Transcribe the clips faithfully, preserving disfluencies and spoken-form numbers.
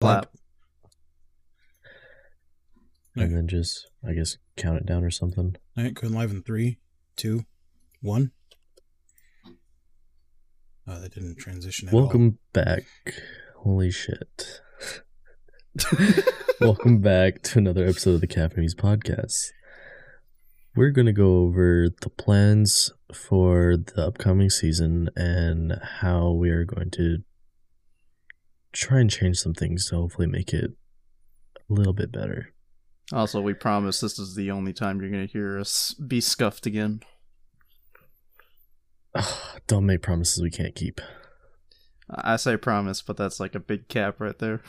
Clap. And okay. Then just, I guess, count it down or something. All right, going live in three, two, one. Oh, that didn't transition at Welcome all. back. Holy shit. Welcome back to another episode of the Caffeinated Weebs Podcast. We're going to go over the plans for the upcoming season and how we are going to try and change some things to hopefully make it a little bit better. Also, we promise this is the only time you're going to hear us be scuffed again. Ugh, don't make promises we can't keep. I say promise, but that's like a big cap right there.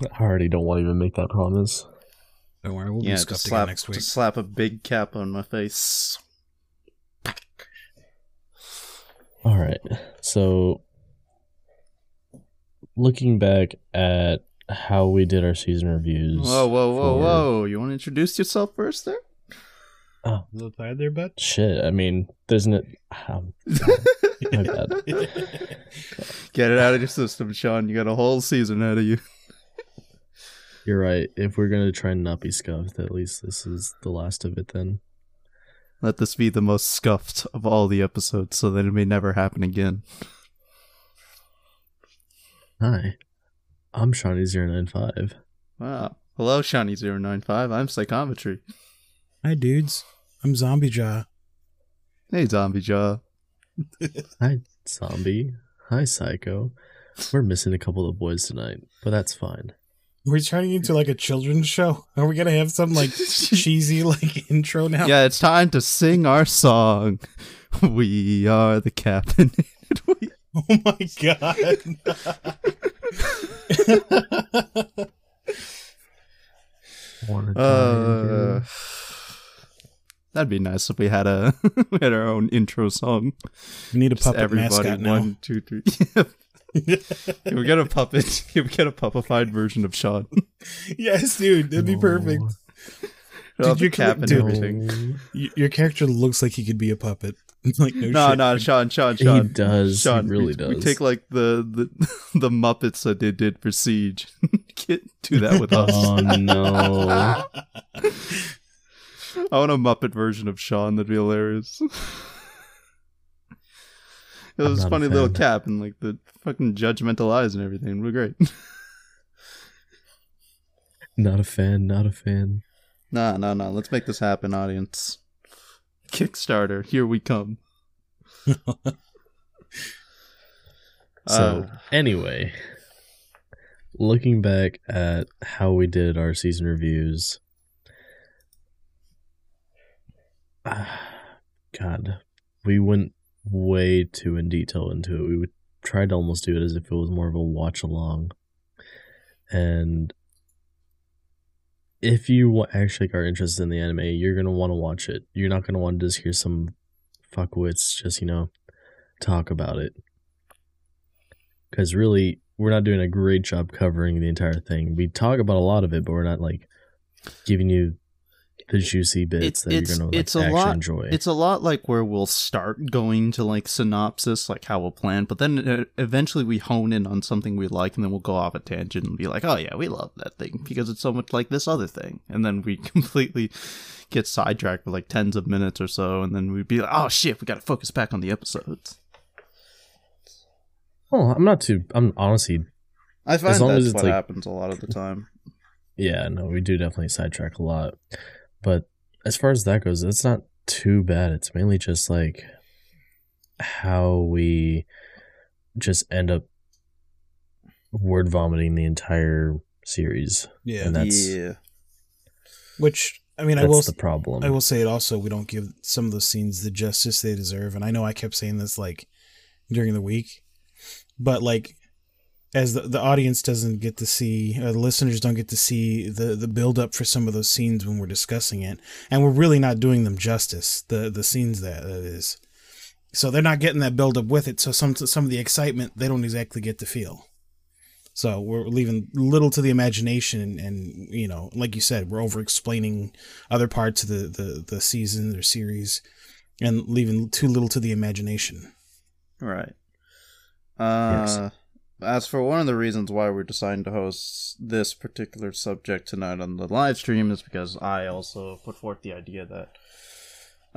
I already don't want to even make that promise. Don't worry, we'll yeah, be scuffed slap, again next week. Just slap a big cap on my face. Alright, so looking back at how we did our season reviews. Whoa, whoa, whoa, for... whoa. You want to introduce yourself first there? Oh. A little tired there, bud? Shit, I mean, isn't it... Um, my bad. Get it out of your system, Sean. You got a whole season out of you. You're right. If we're going to try and not be scuffed, at least this is the last of it then. Let this be the most scuffed of all the episodes so that it may never happen again. Hi. I'm Seany zero nine five. Wow. Hello, Seany zero nine five. I'm Psychometry. Hi, dudes. I'm Zombie Jah. Hey, Zombie Jah. Hi, Zombie. Hi, Psycho. We're missing a couple of boys tonight, but that's fine. We're turning into like a children's show. Are we gonna have some like cheesy like intro now? Yeah, it's time to sing our song. We are the captain. We- oh my god. uh, that'd be nice if we had a we had our own intro song. We need a Just puppet everybody, mascot now. One, two, three. Yeah. Can we get a puppet? Can we get a puppified version of Sean? Yes, dude, that'd be oh. perfect. Did you cap and everything? Your character looks like he could be a puppet. Like no, no, shit. no, Sean, Sean, Sean. He does. Sean he really we, does. We take like the, the the Muppets that they did for Siege. Can't do that with us. Oh no! I want a Muppet version of Sean. That'd be hilarious. It was a funny a little cap and like the fucking judgmental eyes and everything. We're great. Not a fan, not a fan. Nah, nah, nah. Let's make this happen, audience. Kickstarter, here we come. so, uh, anyway, looking back at how we did our season reviews. Uh, God, we went way too in detail into it. We would try to almost do it as if it was more of a watch along. And if you actually are interested in the anime, you're going to want to watch it. You're not going to want to just hear some fuckwits just, you know, talk about it. Because really, we're not doing a great job covering the entire thing. We talk about a lot of it, but we're not like giving you the juicy bits it, that you're going to like, actually lot, enjoy. It's a lot like where we'll start going to like synopsis, like how we'll plan, but then eventually we hone in on something we like and then we'll go off a tangent and be like, oh yeah, we love that thing because it's so much like this other thing. And then we completely get sidetracked for like tens of minutes or so. And then we'd be like, oh shit, we got to focus back on the episodes. Oh, I'm not too, I'm honestly. I find as long that's as it's what like, happens a lot of the time. Yeah, no, we do definitely sidetrack a lot. But as far as that goes, it's not too bad. It's mainly just like how we just end up word vomiting the entire series. Yeah. And that's, yeah. Which, I mean, that's I will, the problem. I will say it also, we don't give some of those scenes the justice they deserve. And I know I kept saying this like during the week, but like as the, the audience doesn't get to see, uh, the listeners don't get to see the, the build-up for some of those scenes when we're discussing it. And we're really not doing them justice, the the scenes that it is. So they're not getting that build-up with it, so some some of the excitement they don't exactly get to feel. So we're leaving little to the imagination, and, and you know, like you said, we're over-explaining other parts of the, the, the season or series and leaving too little to the imagination. Right. Uh, yes. As for one of the reasons why we're deciding to host this particular subject tonight on the live stream is because I also put forth the idea that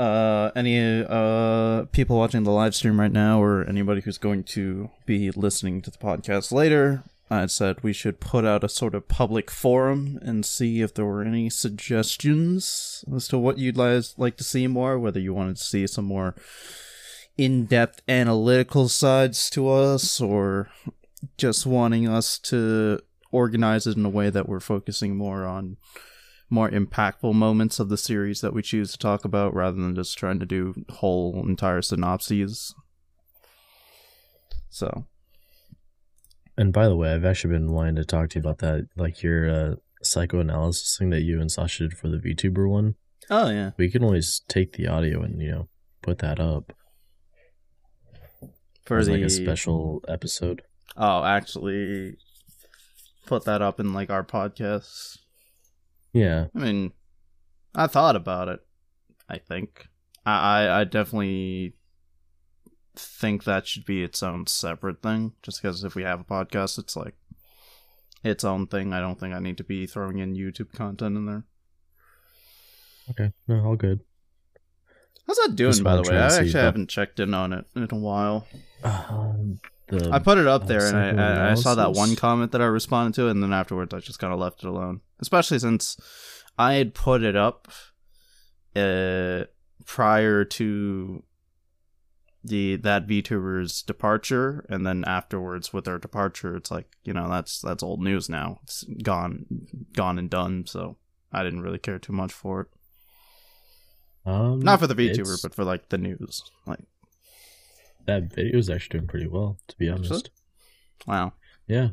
uh, any uh, people watching the live stream right now or anybody who's going to be listening to the podcast later, I said we should put out a sort of public forum and see if there were any suggestions as to what you'd like to see more, whether you wanted to see some more in-depth analytical sides to us or just wanting us to organize it in a way that we're focusing more on more impactful moments of the series that we choose to talk about rather than just trying to do whole entire synopses. So. And by the way, I've actually been wanting to talk to you about that, like your uh, psychoanalysis thing that you and Sasha did for the VTuber one. Oh, yeah. We can always take the audio and, you know, put that up. For the... like a special episode. Oh, actually put that up in like our podcast. Yeah. I mean, I thought about it, I think. I, I, I definitely think that should be its own separate thing, just because if we have a podcast, it's like its own thing. I don't think I need to be throwing in YouTube content in there. Okay. No, all good. How's that doing, just by the way? I actually haven't checked in on it in a while. Um, the, I put it up uh, there, and I, I saw that one comment that I responded to, and then afterwards I just kind of left it alone. Especially since I had put it up uh, prior to the that VTuber's departure, and then afterwards with her departure, it's like, you know, that's that's old news now. It's gone, gone and done, so I didn't really care too much for it. Um, Not for the VTuber, it's... but for like the news. Like that video is actually doing pretty well, to be honest. Actually? Wow. Yeah.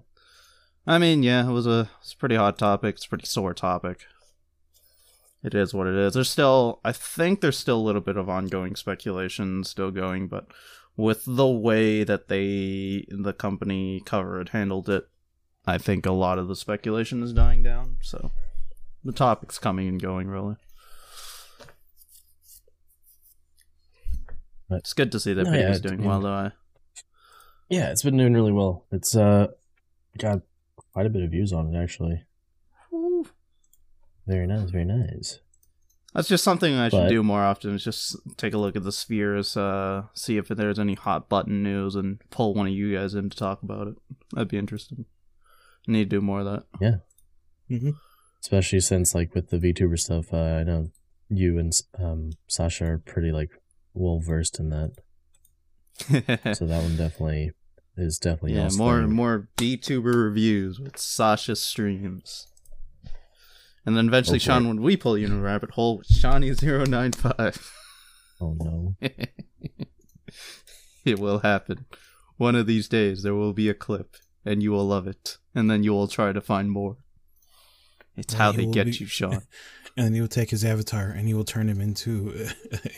I mean, yeah, it was a it's a pretty hot topic. It's a pretty sore topic. It is what it is. There's still, I think, there's still a little bit of ongoing speculation still going, but with the way that they, the company covered, handled it, I think a lot of the speculation is dying down. So the topic's coming and going, really. But it's good to see that no, baby's yeah, doing well, though. I... Yeah, it's been doing really well. It's uh, got quite a bit of views on it, actually. Ooh. Very nice, very nice. That's just something I but... should do more often, is just take a look at the spheres, uh, see if there's any hot button news, and pull one of you guys in to talk about it. That'd be interesting. I need to do more of that. Yeah. Mm-hmm. Especially since, like, with the VTuber stuff, uh, I know you and um, Sasha are pretty, like, well versed in that, so that one definitely is definitely yeah awesome. More more VTuber reviews with Sasha streams, and then eventually, hopefully. Sean, when we pull you in a rabbit hole with Seany zero nine five. Oh no! It will happen. One of these days, there will be a clip, and you will love it, and then you will try to find more. It's and how they get be... you, Sean. And he will take his avatar, and he will turn him into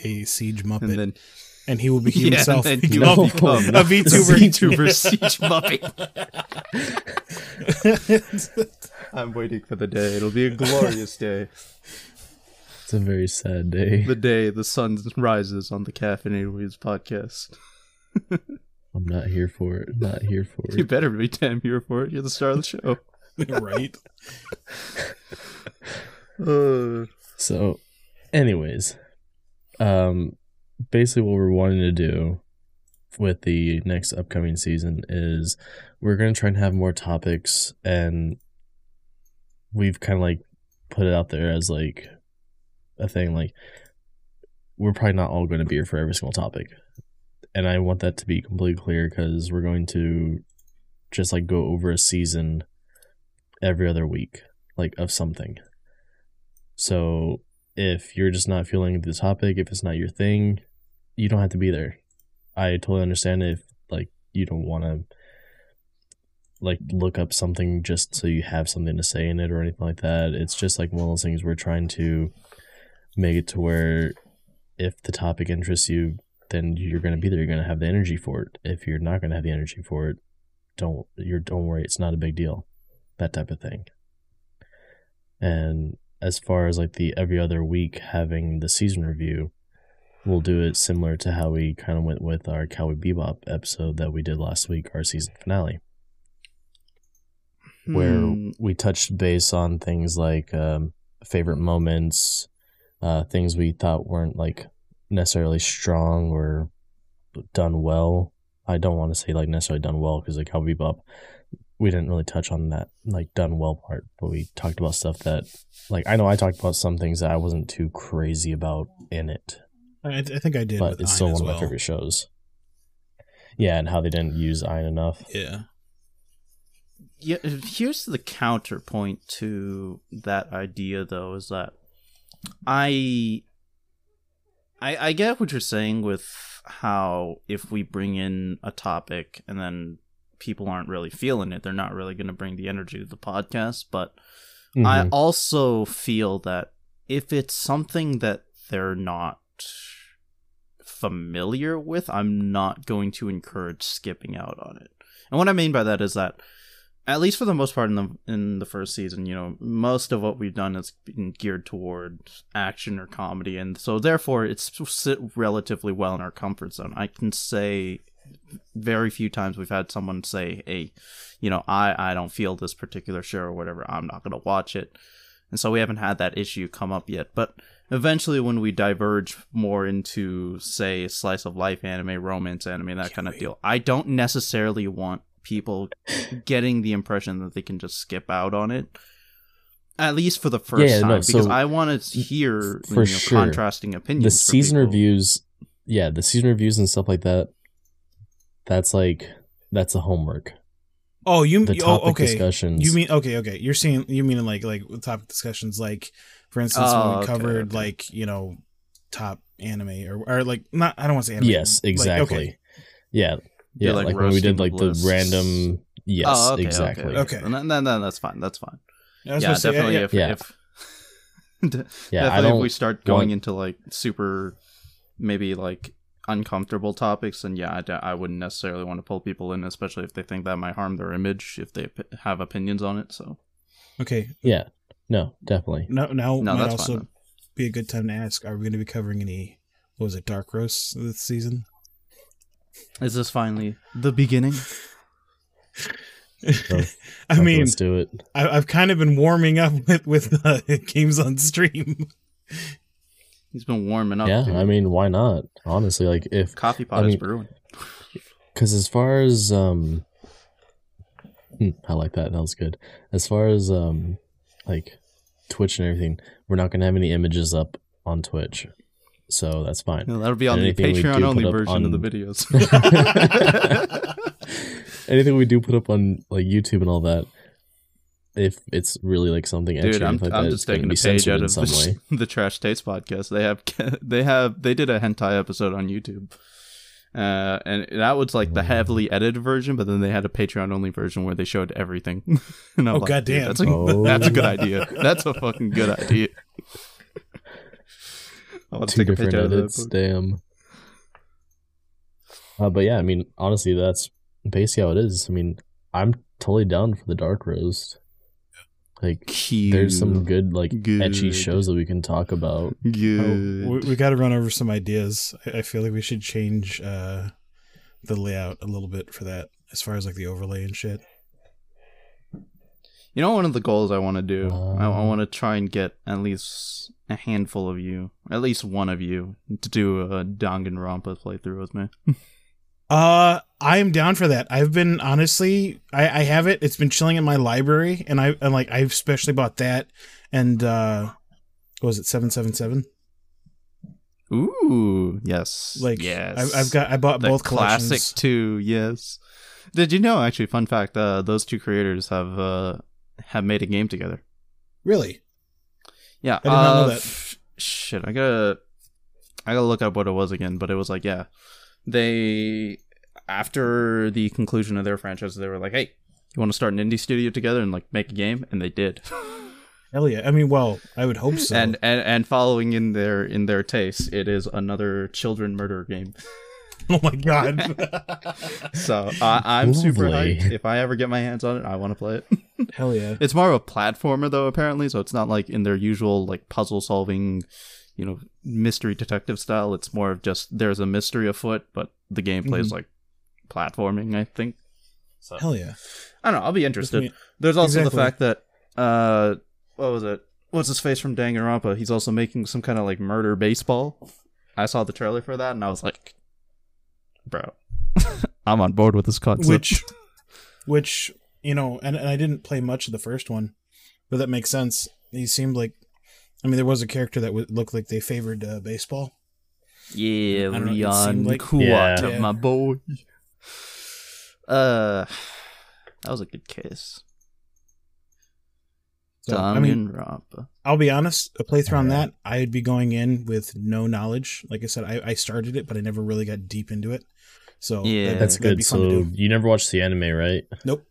a, a siege muppet, and, then, and he will be yeah, himself. He no, will become no, a VTuber, VTuber siege muppet. I'm waiting for the day. It'll be a glorious day. It's a very sad day. The day the sun rises on the Caffeinated Weebs podcast. I'm not here for it. Not here for it. You better be damn here for it. You're the star of the show, right? Uh, so anyways, um basically what we're wanting to do with the next upcoming season is we're going to try and have more topics, and we've kind of like put it out there as like a thing, like we're probably not all going to be here for every single topic, and I want that to be completely clear, because we're going to just like go over a season every other week, like of something. So if you're just not feeling the topic, if it's not your thing, you don't have to be there. I totally understand if like you don't want to like look up something just so you have something to say in it or anything like that. It's just like one of those things we're trying to make it to where if the topic interests you, then you're going to be there. You're going to have the energy for it. If you're not going to have the energy for it, don't you're don't worry. It's not a big deal. That type of thing. And as far as like the every other week having the season review, we'll do it similar to how we kind of went with our Cowboy Bebop episode that we did last week, our season finale, mm. where we touched base on things like um, favorite moments, uh, things we thought weren't like necessarily strong or done well. I don't want to say like necessarily done well because like Cowboy Bebop, we didn't really touch on that like done well part, but we talked about stuff that like I know I talked about some things that I wasn't too crazy about in it. I, I think I did, but with it's still Ayn one of well. my favorite shows. Yeah, and how they didn't use Ayn enough. Yeah. Yeah. Here's the counterpoint to that idea, though, is that I, I, I get what you're saying with how if we bring in a topic and then people aren't really feeling it, they're not really going to bring the energy to the podcast. But mm-hmm. I also feel that if it's something that they're not familiar with, I'm not going to encourage skipping out on it. And what I mean by that is that, at least for the most part in the in the first season, you know, most of what we've done has been geared toward action or comedy, and so therefore it's sit relatively well in our comfort zone. I can say very few times we've had someone say, hey, you know, I, I don't feel this particular show or whatever, I'm not going to watch it. And so we haven't had that issue come up yet. But eventually, when we diverge more into, say, slice of life anime, romance anime, that Can't kind of wait. deal, I don't necessarily want people getting the impression that they can just skip out on it, at least for the first yeah, time, no, because so I want to hear for you know, sure. contrasting opinions. The season people. reviews, yeah, the season reviews and stuff like that. That's like that's the homework. Oh, you the topic oh, okay. discussions. You mean okay, okay. You're seeing you mean like like topic discussions like. For instance, oh, when we covered, okay, okay. like, you know, top anime or, or like, not, I don't want to say anime. Yes, exactly. Like, okay. Yeah. Yeah. Like, like when we did, like, lists. the random. Yes, oh, okay, exactly. Okay. okay. No, no, no, that's fine. That's fine. Yeah, yeah definitely. Say, yeah, if, yeah. if, if yeah, definitely I don't if we start going want... into, like, super, maybe, like, uncomfortable topics, and yeah, I, I wouldn't necessarily want to pull people in, especially if they think that might harm their image if they have opinions on it. So. Okay. Yeah. No, definitely. No, now no, might also fine, be a good time to ask, are we going to be covering any, what was it, dark roasts this season? Is this finally the beginning? So, I mean, let's do it. I, I've kind of been warming up with, with uh, games on stream. He's been warming up. Yeah, dude. I mean, why not? Honestly, like if... Coffee pot I is mean, brewing. Because as far as... um, I like that. That was good. As far as... um, like... Twitch and everything, we're not going to have any images up on Twitch, so that's fine. No, that'll be on the Patreon only version on... of the videos. Anything we do put up on like YouTube and all that, if it's really like something Dude, extra, I'm, like I'm that, just taking a page out of the, the Trash Taste podcast. They have they have they did a hentai episode on YouTube, uh, and that was like the heavily edited version, but then they had a Patreon only version where they showed everything. And I'm oh like, goddamn! That's a, oh. that's a good idea. That's a fucking good idea. I want to take a picture of that. Damn. Uh, but yeah, I mean, honestly, that's basically how it is. I mean, I'm totally down for the dark roast. Like, Cute. there's some good, like, good. etchy shows that we can talk about. Good. Oh, we we got to run over some ideas. I, I feel like we should change uh, the layout a little bit for that, as far as, like, the overlay and shit. You know, one of the goals I want to do, um, I, I want to try and get at least a handful of you, at least one of you, to do a Danganronpa playthrough with me. Uh, I am down for that. I've been, honestly, I, I have it. It's been chilling in my library, and I and like I've especially bought that, and uh, what was it, seven seven seven? Ooh, yes, like yes. I, I've got I bought the both classic collections. Two, yes. Did you know? Actually, fun fact: uh, those two creators have uh have made a game together. Really? Yeah. I did not uh, know that. F- shit, I gotta I gotta look up what it was again, but it was like yeah. They, after the conclusion of their franchise, they were like, hey, you want to start an indie studio together and, like, make a game? And they did. Hell yeah. I mean, well, I would hope so. And and, and following in their in their taste, it is another children murder game. Oh, my God. So, uh, I'm Lovely. super hyped. If I ever get my hands on it, I want to play it. Hell yeah. It's more of a platformer, though, apparently, so it's not, like, in their usual, like, puzzle-solving... you know, mystery detective style. It's more of just there's a mystery afoot, but the gameplay mm-hmm. is like platforming, I think. So, hell yeah. I don't know. I'll be interested. Me- There's also exactly. the fact that, uh, what was it? What's his face from Danganronpa? He's also making some kind of like murder baseball. I saw the trailer for that and I was like, bro, I'm on board with this concept. Which, which you know, and, and I didn't play much of the first one, but that makes sense. He seemed like, I mean, there was a character that w- looked like they favored uh, baseball. Yeah, Leon, like, cool, yeah. yeah. my boy. Uh, that was a good kiss. So, I mean, I'll be honest, a playthrough on that, I'd be going in with no knowledge. Like I said, I, I started it, but I never really got deep into it. So yeah, that, that's that'd good. Be fun so to do. You never watched the anime, right? Nope.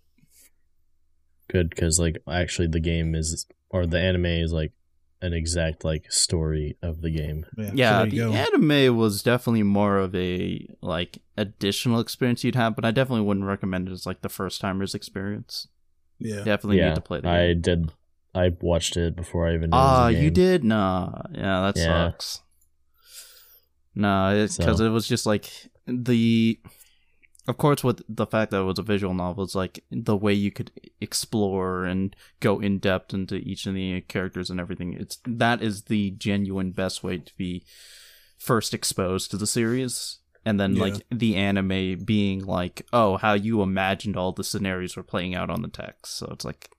Good, because like actually, the game is or the anime is like an exact like story of the game. Yeah, yeah, so the go. Anime was definitely more of a like additional experience you'd have, but I definitely wouldn't recommend it as like the first timer's experience. Yeah, definitely yeah, need to play the game. I did. I watched it before I even knew uh, it was a game. You did? Nah. Yeah, that yeah. sucks. Nah, because so. It was just like the... Of course, with the fact that it was a visual novel, it's like the way you could explore and go in-depth into each of the characters and everything. It's that is the genuine best way to be first exposed to the series. And then yeah. like the anime being like, oh, how you imagined all the scenarios were playing out on the text. So it's like...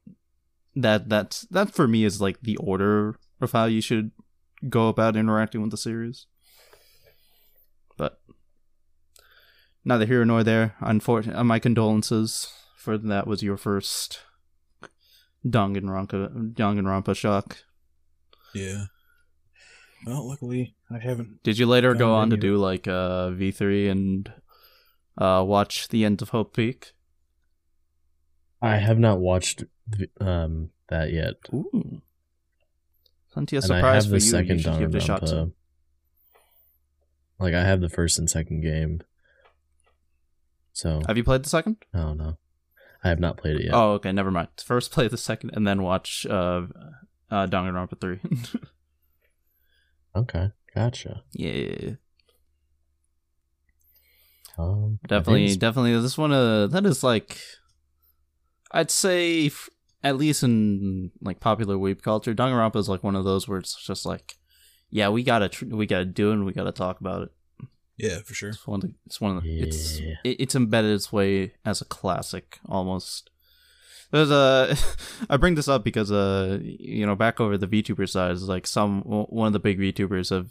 That that's that for me is like the order of how you should go about interacting with the series. But neither here nor there. Unfortunately, my condolences for that was your first Danganronpa Danganronpa shock. Yeah. Well, luckily I haven't. Did you later go on to do like uh, V three and uh, watch The End of Hope Peak? I have not watched um, that yet. Ooh. Plenty of surprise for you. Second you should give it a shot to. Like, I have the first and second game. So. Have you played the second? Oh, no. I have not played it yet. Oh, okay. Never mind. First play the second and then watch uh, uh, Danganronpa three. Okay. Gotcha. Yeah. Um, definitely. Definitely. This one, uh, that is like... I'd say, f- at least in like popular weeb culture, Danganronpa is like one of those where it's just like, yeah, we gotta tr- we gotta do it and we gotta talk about it. Yeah, for sure. It's one of the, it's one of the, yeah. it's it, it's embedded its way as a classic almost. There's a I bring this up because uh you know back over the VTuber side is like some one of the big VTubers have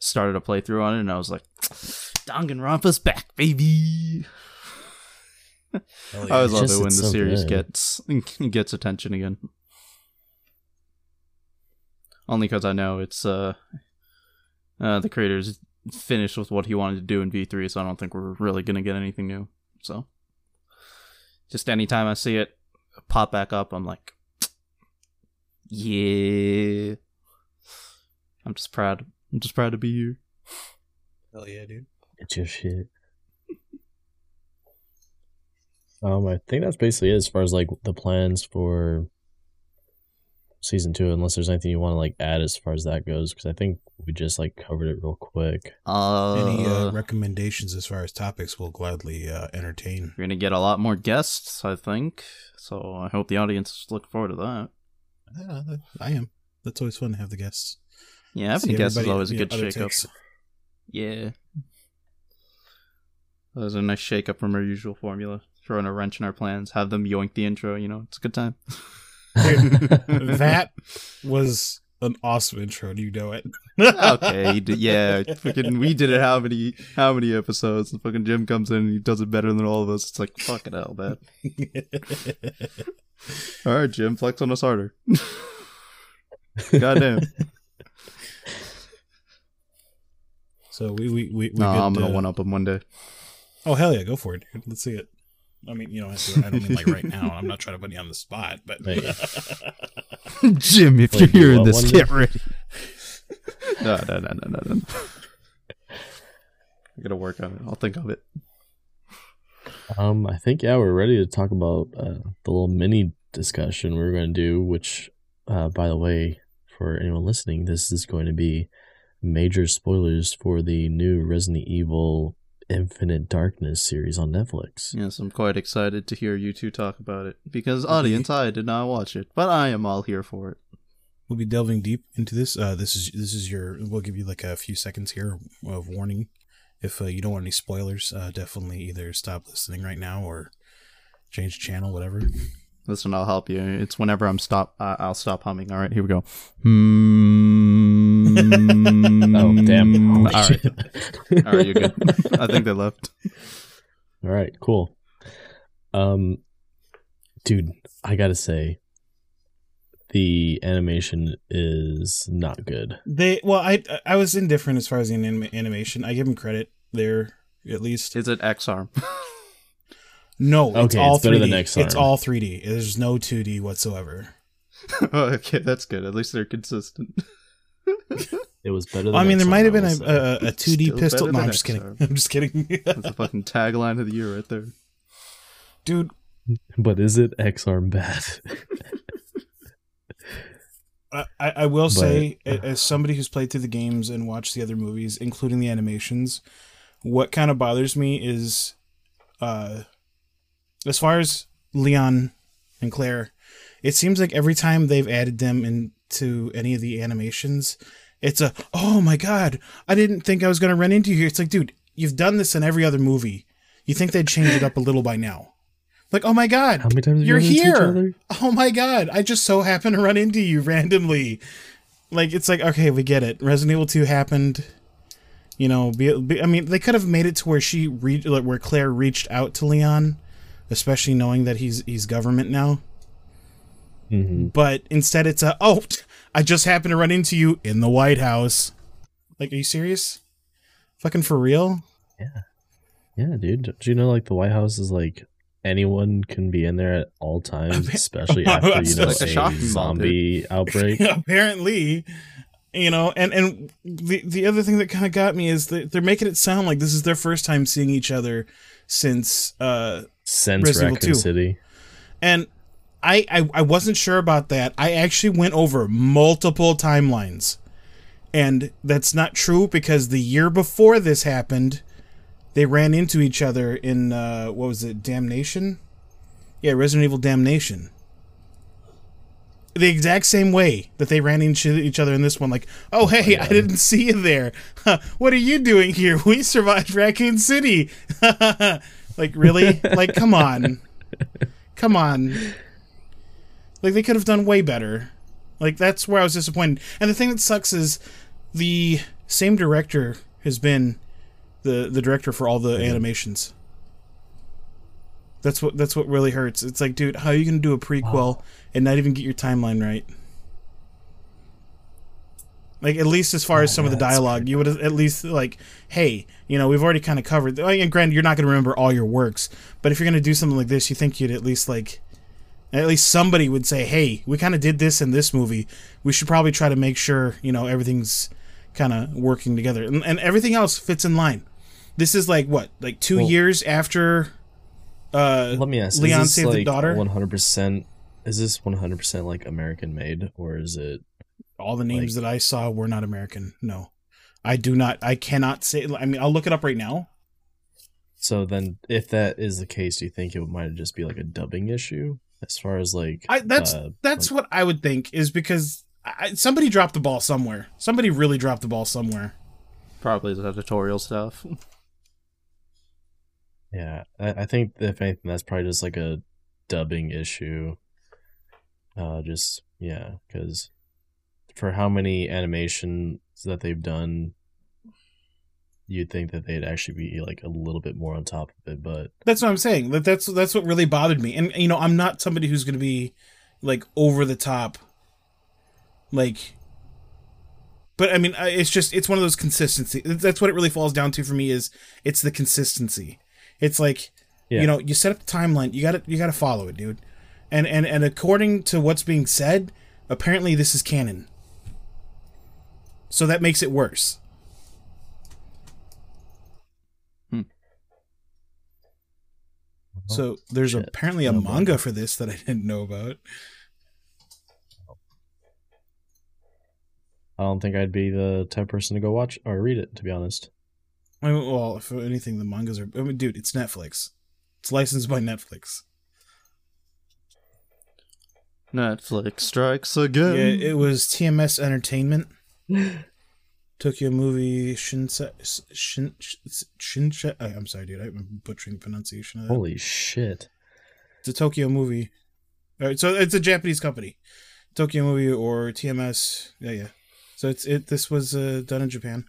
started a playthrough on it and I was like, Danganronpa's back, baby. Yeah. I always love it when the so series good. gets gets attention again. Only because I know it's uh, uh, the creator's finished with what he wanted to do in V three, so I don't think we're really going to get anything new. So, just anytime I see it pop back up, I'm like, yeah. I'm just proud. I'm just proud to be here. Hell yeah, dude. It's your shit. Um, I think that's basically it as far as like the plans for season two, unless there's anything you want to like add as far as that goes, because I think we just like covered it real quick. Uh, Any uh, recommendations as far as topics we'll gladly uh, entertain. We're gonna get a lot more guests, I think. So I hope the audience is looking forward to that. Yeah, I am. That's always fun to have the guests. Yeah, having See guests is always a good shake-up. Yeah, that was a nice shake-up from our usual formula. Throwing a wrench in our plans, have them yoink the intro, you know, it's a good time. That was an awesome intro, do you know it? Okay, you did, yeah, fucking, we did it how many how many episodes, and fucking Jim comes in and he does it better than all of us, it's like, fucking hell, man. Alright, Jim, flex on us harder. Goddamn. So we, we, we, we No, I'm gonna uh... one-up him one day. Oh, hell yeah, go for it, dude, let's see it. I mean, you know, I don't mean like right now. I'm not trying to put you on the spot, but Jim, if you're hearing this, get ready. No, no, no, no, no, no. I gotta work on it. I'll think of it. Um, I think yeah, we're ready to talk about uh, the little mini discussion we're going to do. Which, uh, by the way, for anyone listening, this is going to be major spoilers for the new Resident Evil Infinite Darkness series on Netflix. Yes, I'm quite excited to hear you two talk about it, because audience, I did not watch it, but I am all here for it. We'll be delving deep into this. Uh, this is this is your. We'll give you like a few seconds here of warning. If uh, you don't want any spoilers, uh, definitely either stop listening right now or change channel, whatever. Listen, I'll help you. It's whenever I'm stop, uh, I'll stop humming. All right, here we go. Mm-hmm. Oh, damn. All right. All right, you're good. I think they left. All right, cool. Um, dude, I gotta say, the animation is not good. They well, I I was indifferent as far as the anim- animation. I give them credit there, at least. Is it X-Arm? No, okay, it's all it's three D. Than X-Arm. It's all three D. There's no two D whatsoever. Oh, okay, that's good. At least they're consistent. It was better than well, I mean, X-Arm, there might have been a, a, a two D pistol. No, I'm just X-Arm. kidding. I'm just kidding. That's a fucking tagline of the year right there. Dude. But is it X-Arm bad? I, I will but, say, uh, as somebody who's played through the games and watched the other movies, including the animations, what kind of bothers me is... uh. As far as Leon and Claire, it seems like every time they've added them into any of the animations, it's a, oh my god, I didn't think I was going to run into you here. It's like, dude, you've done this in every other movie. You think they'd change it up a little by now. Like, oh my god, how many times you're here. Oh my god, I just so happened to run into you randomly. Like, it's like, okay, we get it. Resident Evil two happened. You know, be, be, I mean, they could have made it to where she, re- like, where Claire reached out to Leon. Especially knowing that he's he's government now. Mm-hmm. But instead it's a, oh, I just happened to run into you in the White House. Like, are you serious? Fucking for real? Yeah. Yeah, dude. Do you know, like, the White House is, like, anyone can be in there at all times, especially after, you know, like a zombie mom, outbreak? Apparently. You know, and, and the, the other thing that kind of got me is that they're making it sound like this is their first time seeing each other since... uh. Since Raccoon City. And I, I I wasn't sure about that. I actually went over multiple timelines. And that's not true, because the year before this happened, they ran into each other in, uh, what was it, Damnation? Yeah, Resident Evil Damnation. The exact same way that they ran into each other in this one. Like, oh, hey, oh, I didn't see you there. Huh, what are you doing here? We survived Raccoon City. Like, really? Like, come on. Come on. Like, they could have done way better. Like, that's where I was disappointed. And the thing that sucks is the same director has been the, the director for all the animations. That's what that's what really hurts. It's like, dude, how are you going to do a prequel wow. and not even get your timeline right? Like, at least as far oh, as some yeah, of the dialogue, you would at least, like, hey, you know, we've already kind of covered... Like, and granted, you're not going to remember all your works, but if you're going to do something like this, you think you'd at least, like... At least somebody would say, hey, we kind of did this in this movie. We should probably try to make sure, you know, everything's kind of working together. And, and everything else fits in line. This is, like, what? Like, two well, years after uh, let me ask, Leon saved like the daughter? one hundred percent Is this one hundred percent, like, American-made, or is it... All the names like, that I saw were not American. No, I do not. I cannot say. I mean, I'll look it up right now. So then if that is the case, do you think it might just be like a dubbing issue as far as like I, that's uh, that's like, what I would think is because I, somebody dropped the ball somewhere. Somebody really dropped the ball somewhere. Probably the editorial stuff. Yeah, I, I think if anything, that's probably just like a dubbing issue. Uh, just, yeah, because. For how many animations that they've done, you'd think that they'd actually be like a little bit more on top of it, but that's what I'm saying. That that's that's what really bothered me. And you know, I'm not somebody who's going to be like over the top, like. But I mean, it's just it's one of those consistency. That's what it really falls down to for me is it's the consistency. It's like yeah. you know, you set up the timeline, you got to you got to follow it, dude. And and and according to what's being said, apparently this is canon. So that makes it worse. Hmm. So there's Shit. apparently a no manga way. for this that I didn't know about. I don't think I'd be the type of person to go watch or read it, to be honest. I mean, well, if anything, the mangas are... I mean, dude, it's Netflix. It's licensed by Netflix. Netflix strikes again. Yeah, it was T M S Entertainment. Tokyo Movie Shinsha... Shin, Shinsha... I'm sorry, dude. I'm butchering the pronunciation of that. Holy shit. It's a Tokyo Movie. All right, so it's a Japanese company. Tokyo Movie or T M S. Yeah, yeah. So it's it. This was uh, done in Japan.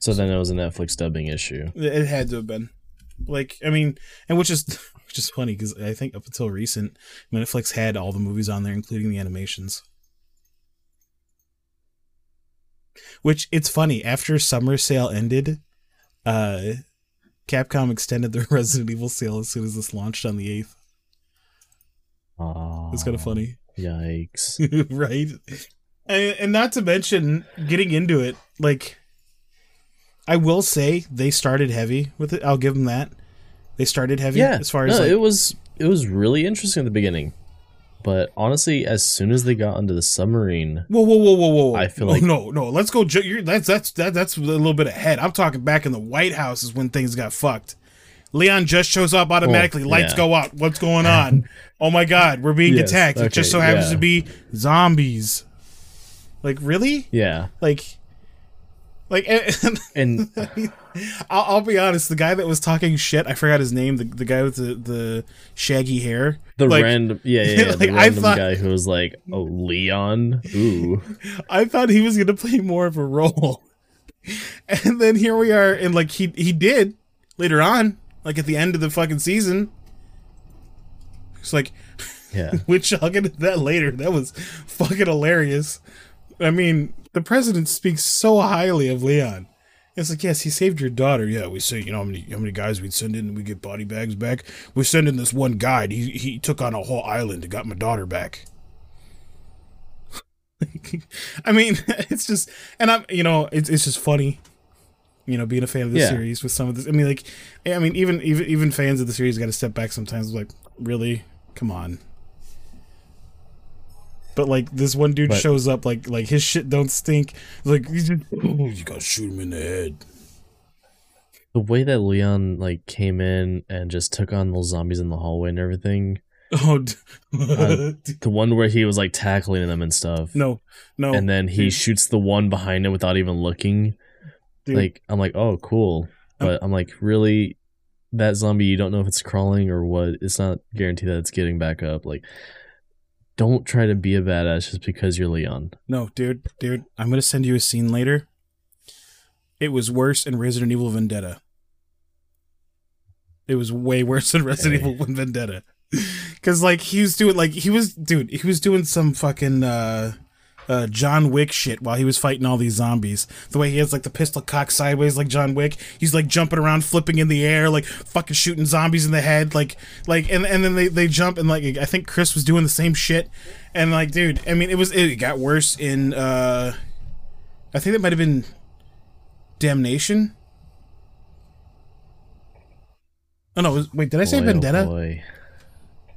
So then it was a Netflix dubbing issue. It had to have been. Like, I mean, and which is which is funny because I think up until recent, Netflix had all the movies on there, including the animations. Which, it's funny, after summer sale ended, uh, Capcom extended their Resident Evil sale as soon as this launched on the eighth. Aww, it's kind of funny. Yikes. Right? And, and not to mention, getting into it, like... I will say they started heavy with it. I'll give them that. They started heavy yeah, as far as no, like, it was it was really interesting at the beginning. But honestly, as soon as they got into the submarine, whoa, whoa, whoa, whoa, whoa, I feel oh, like no, no, let's go. You're, that's that's that, that's a little bit ahead. I'm talking back in the White House is when things got fucked. Leon just shows up automatically. Oh, lights yeah. go out. What's going on? Oh my God, we're being yes, attacked. Okay, it just so happens yeah. to be zombies. Like really? Yeah. Like. Like and, and I'll, I'll be honest, the guy that was talking shit, I forgot his name. The the guy with the, the shaggy hair, the like, random yeah yeah, yeah like, the random thought, guy who was like, oh, Leon, ooh, I thought he was gonna play more of a role, and then here we are, and like he he did later on, like at the end of the fucking season. It's like, yeah, which I'll get into that later. That was fucking hilarious. I mean, the president speaks so highly of Leon. It's like, yes, he saved your daughter. Yeah, we say, you know, how many how many guys we'd send in and we get body bags back? We're sending this one guy. He he took on a whole island and got my daughter back. I mean, it's just, and I'm, you know, it's it's just funny, you know, being a fan of the yeah. series with some of this. I mean, like, I mean, even even even fans of the series got to step back sometimes. Like, really, come on. But like this one dude but, shows up, like like his shit don't stink. Like you gotta shoot him in the head. The way that Leon like came in and just took on those zombies in the hallway and everything. Oh, uh, the one where he was like tackling them and stuff. No, no. And then he dude. shoots the one behind him without even looking. Dude. Like I'm like, oh cool, but um, I'm like, really, that zombie? You don't know if it's crawling or what. It's not guaranteed that it's getting back up. Like. Don't try to be a badass just because you're Leon. No, dude, dude, I'm going to send you a scene later. It was worse in Resident Evil Vendetta. It was way worse than Resident hey. Evil Vendetta. Because, like, he was doing, like, he was, dude, he was doing some fucking uh, uh, John Wick shit while he was fighting all these zombies. The way he has, like, the pistol cocked sideways like John Wick. He's, like, jumping around, flipping in the air, like, fucking shooting zombies in the head. Like, like, and, and then they, they jump, and, like, I think Chris was doing the same shit. And, like, dude, I mean, it was, it got worse in, uh, I think it might have been Damnation. Oh, no, was, wait, did I say boy, Vendetta? Oh boy.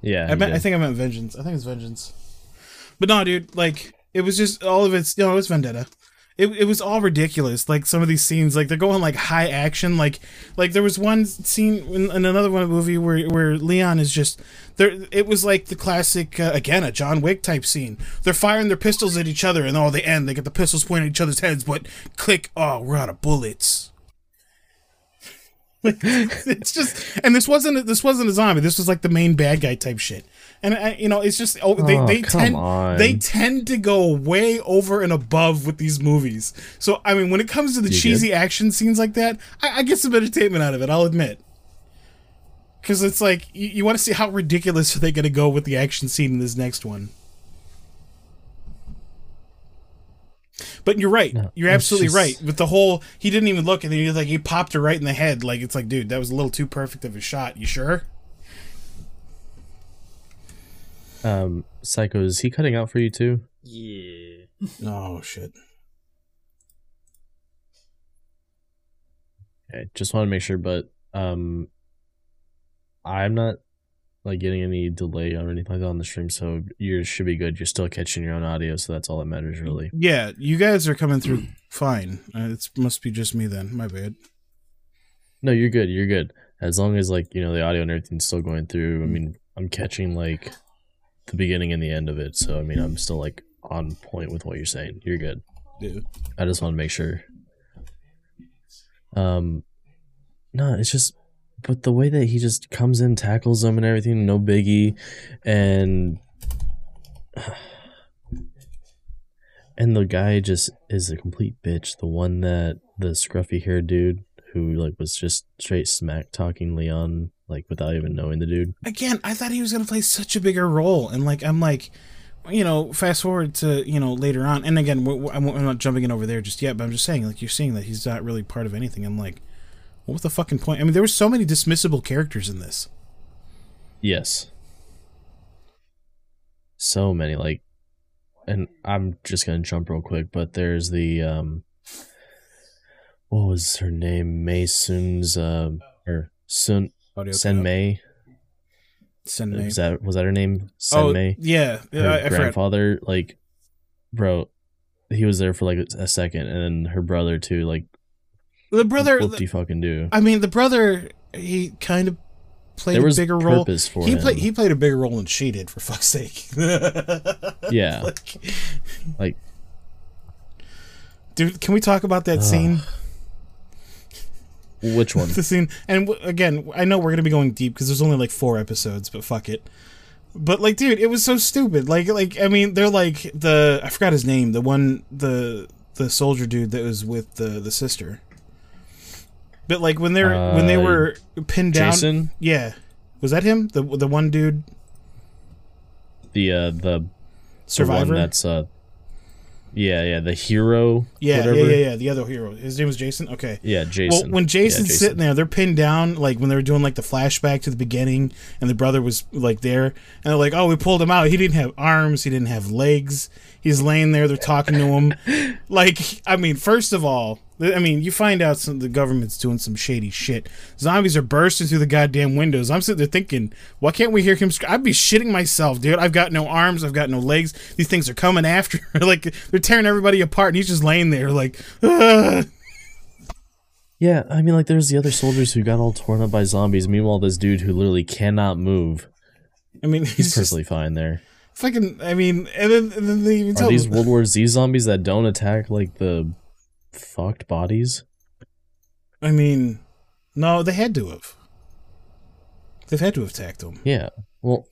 Yeah. I, meant, I think I meant Vengeance. I think it's Vengeance. But no, dude, like... It was just all of its, you know, it was Vendetta. It it was all ridiculous. Like some of these scenes, like they're going like high action. Like like there was one scene in, in another one movie where where Leon is just there. It was like the classic uh, again a John Wick type scene. They're firing their pistols at each other, and all they end. They get the pistols pointed at each other's heads, but click. Oh, we're out of bullets. Like it's just, and this wasn't a, this wasn't a zombie. This was like the main bad guy type shit. And I, you know, it's just oh, they oh, they tend on. they tend to go way over and above with these movies. So I mean, when it comes to the you cheesy good? action scenes like that, I, I get some entertainment out of it. I'll admit, because it's like you, you want to see how ridiculous are they going to go with the action scene in this next one. But you're right. No, you're absolutely just... right. With the whole, he didn't even look, and then he like he popped her right in the head. Like it's like, dude, that was a little too perfect of a shot. You sure? Um, Psycho, is he cutting out for you too? Yeah. Oh shit. Okay, just want to make sure, but um, I'm not like getting any delay or anything like that on the stream, so yours should be good. You're still catching your own audio, so that's all that matters, really. Yeah, you guys are coming through fine. Uh, it must be just me then. My bad. No, you're good. You're good. As long as, like, you know, the audio and everything's still going through. I mean, I'm catching, like, the beginning and the end of it, so, I mean, I'm still, like, on point with what you're saying. You're good. Yeah. I just want to make sure. Um, no, it's just... But the way that he just comes in, tackles them and everything, no biggie, and and the guy just is a complete bitch. The one that the scruffy haired dude who like was just straight smack talking Leon, like without even knowing the dude. Again, I thought he was gonna play such a bigger role, and like I'm like, you know, fast forward to you know later on, and again, I'm not jumping in over there just yet, but I'm just saying like you're seeing that he's not really part of anything. I'm like. What was the fucking point? I mean, there were so many dismissible characters in this. Yes. So many, like... And I'm just going to jump real quick, but there's the, um... What was her name? Mei Sun's, uh... Or Sun... Senmei. Senmei. Was that, was that her name? Senmei? Oh, yeah. Her I, I grandfather, forgot. Like... Bro, he was there for, like, a second, and then her brother, too, like... The brother, what do you fucking do? I mean, the brother, he kind of played there was a bigger role. For he him. played, he played a bigger role than she did, for fuck's sake. Yeah, like, like, dude, can we talk about that uh, scene? Which one? The scene, and again, I know we're gonna be going deep because there's only like four episodes, but fuck it. But like, dude, it was so stupid. Like, like, I mean, they're like the I forgot his name, the one, the the soldier dude that was with the the sister. But like when they were uh, when they were pinned down, Jason? Yeah, was that him? The the one dude, the uh, the survivor. The one that's uh, yeah, yeah, the hero. Yeah, whatever. yeah, yeah, yeah. The other hero. His name was Jason. Okay. Yeah, Jason. Well, when Jason's yeah, Jason. sitting there, they're pinned down. Like when they were doing like the flashback to the beginning, and the brother was like there, and they're like, "Oh, we pulled him out. He didn't have arms. He didn't have legs. He's laying there. They're talking to him." Like, I mean, first of all. I mean, you find out some, the government's doing some shady shit. Zombies are bursting through the goddamn windows. I'm sitting there thinking, why can't we hear him scream? I'd be shitting myself, dude. I've got no arms. I've got no legs. These things are coming after. Like, they're tearing everybody apart, and he's just laying there like, ah. Yeah, I mean, like, there's the other soldiers who got all torn up by zombies. Meanwhile, this dude who literally cannot move. I mean, he's, he's perfectly fine there. Fucking, I mean, and then, and then they even tell Are these World War Z zombies that don't attack, like, the... fucked bodies? I mean, no, they had to have. They've had to have attacked them. Yeah, well,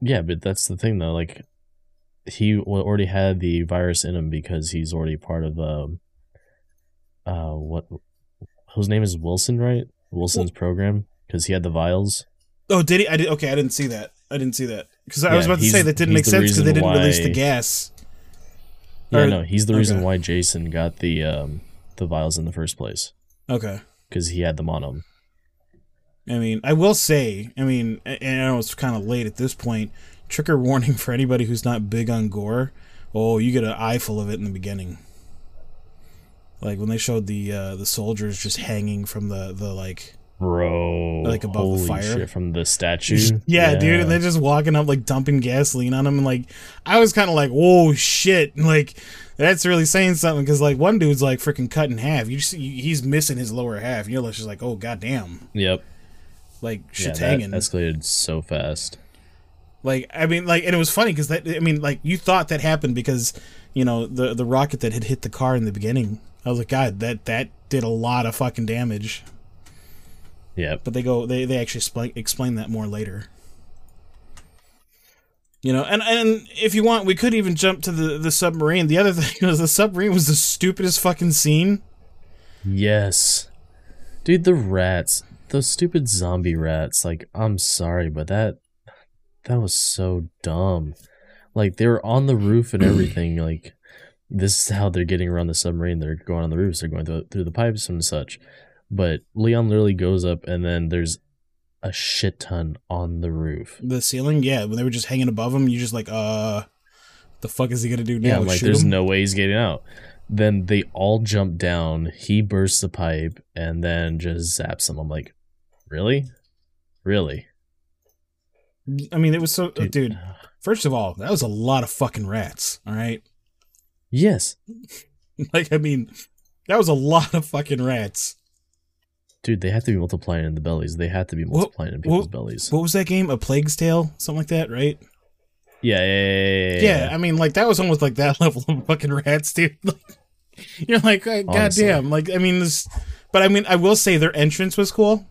yeah, but that's the thing, though. Like, he already had the virus in him because he's already part of, um, uh, what, his name is Wilson, right? Wilson's well, program, because he had the vials. Oh, did he? I did, okay, I didn't see that. I didn't see that. Because I yeah, was about to say that didn't make sense because they didn't why... release the gas. Yeah, no, he's the reason okay. why Jason got the um, the vials in the first place. Okay. Because he had them on him. I mean, I will say, I mean, and I know it's kind of late at this point, trigger warning for anybody who's not big on gore, oh, you get an eye full of it in the beginning. Like, when they showed the uh, the soldiers just hanging from the, the like... Bro, like above holy the fire shit, from the statue. Yeah, yeah, dude, and they're just walking up, like dumping gasoline on him, and like I was kind of like, "Whoa, shit!" And, like that's really saying something because like one dude's like freaking cut in half. You just he's missing his lower half. And you're just like, "Oh, goddamn." Yep. Like shit's yeah, hanging. Escalated so fast. Like I mean, like and it was funny because that I mean, like you thought that happened because you know the the rocket that had hit the car in the beginning. I was like, God, that that did a lot of fucking damage. Yeah, but they go. They they actually spl- explain that more later. You know, and and if you want, we could even jump to the the submarine. The other thing was the submarine was the stupidest fucking scene. Yes, dude, the rats, those stupid zombie rats. Like, I'm sorry, but that that was so dumb. Like, they were on the roof and everything. Like, this is how they're getting around the submarine. They're going on the roofs. They're going through, through the pipes and such. But Leon literally goes up, and then there's a shit ton on the roof. The ceiling, yeah. When they were just hanging above him, you're just like, uh, the fuck is he gonna do now? Yeah, like, shoot there's him? No way he's getting out. Then they all jump down. He bursts the pipe, and then just zaps him. I'm like, really? Really? I mean, it was so... Dude, dude, first of all, that was a lot of fucking rats, all right? Yes. Like, I mean, that was a lot of fucking rats. Dude, they have to be multiplying in the bellies. They have to be multiplying what, in people's what, bellies. What was that game? A Plague's Tale? Something like that, right? Yeah, yeah, yeah, yeah, yeah. Yeah, I mean, like, that was almost like that level of fucking rats, dude. Like, you're like, goddamn. Like, I mean, this... But, I mean, I will say their entrance was cool.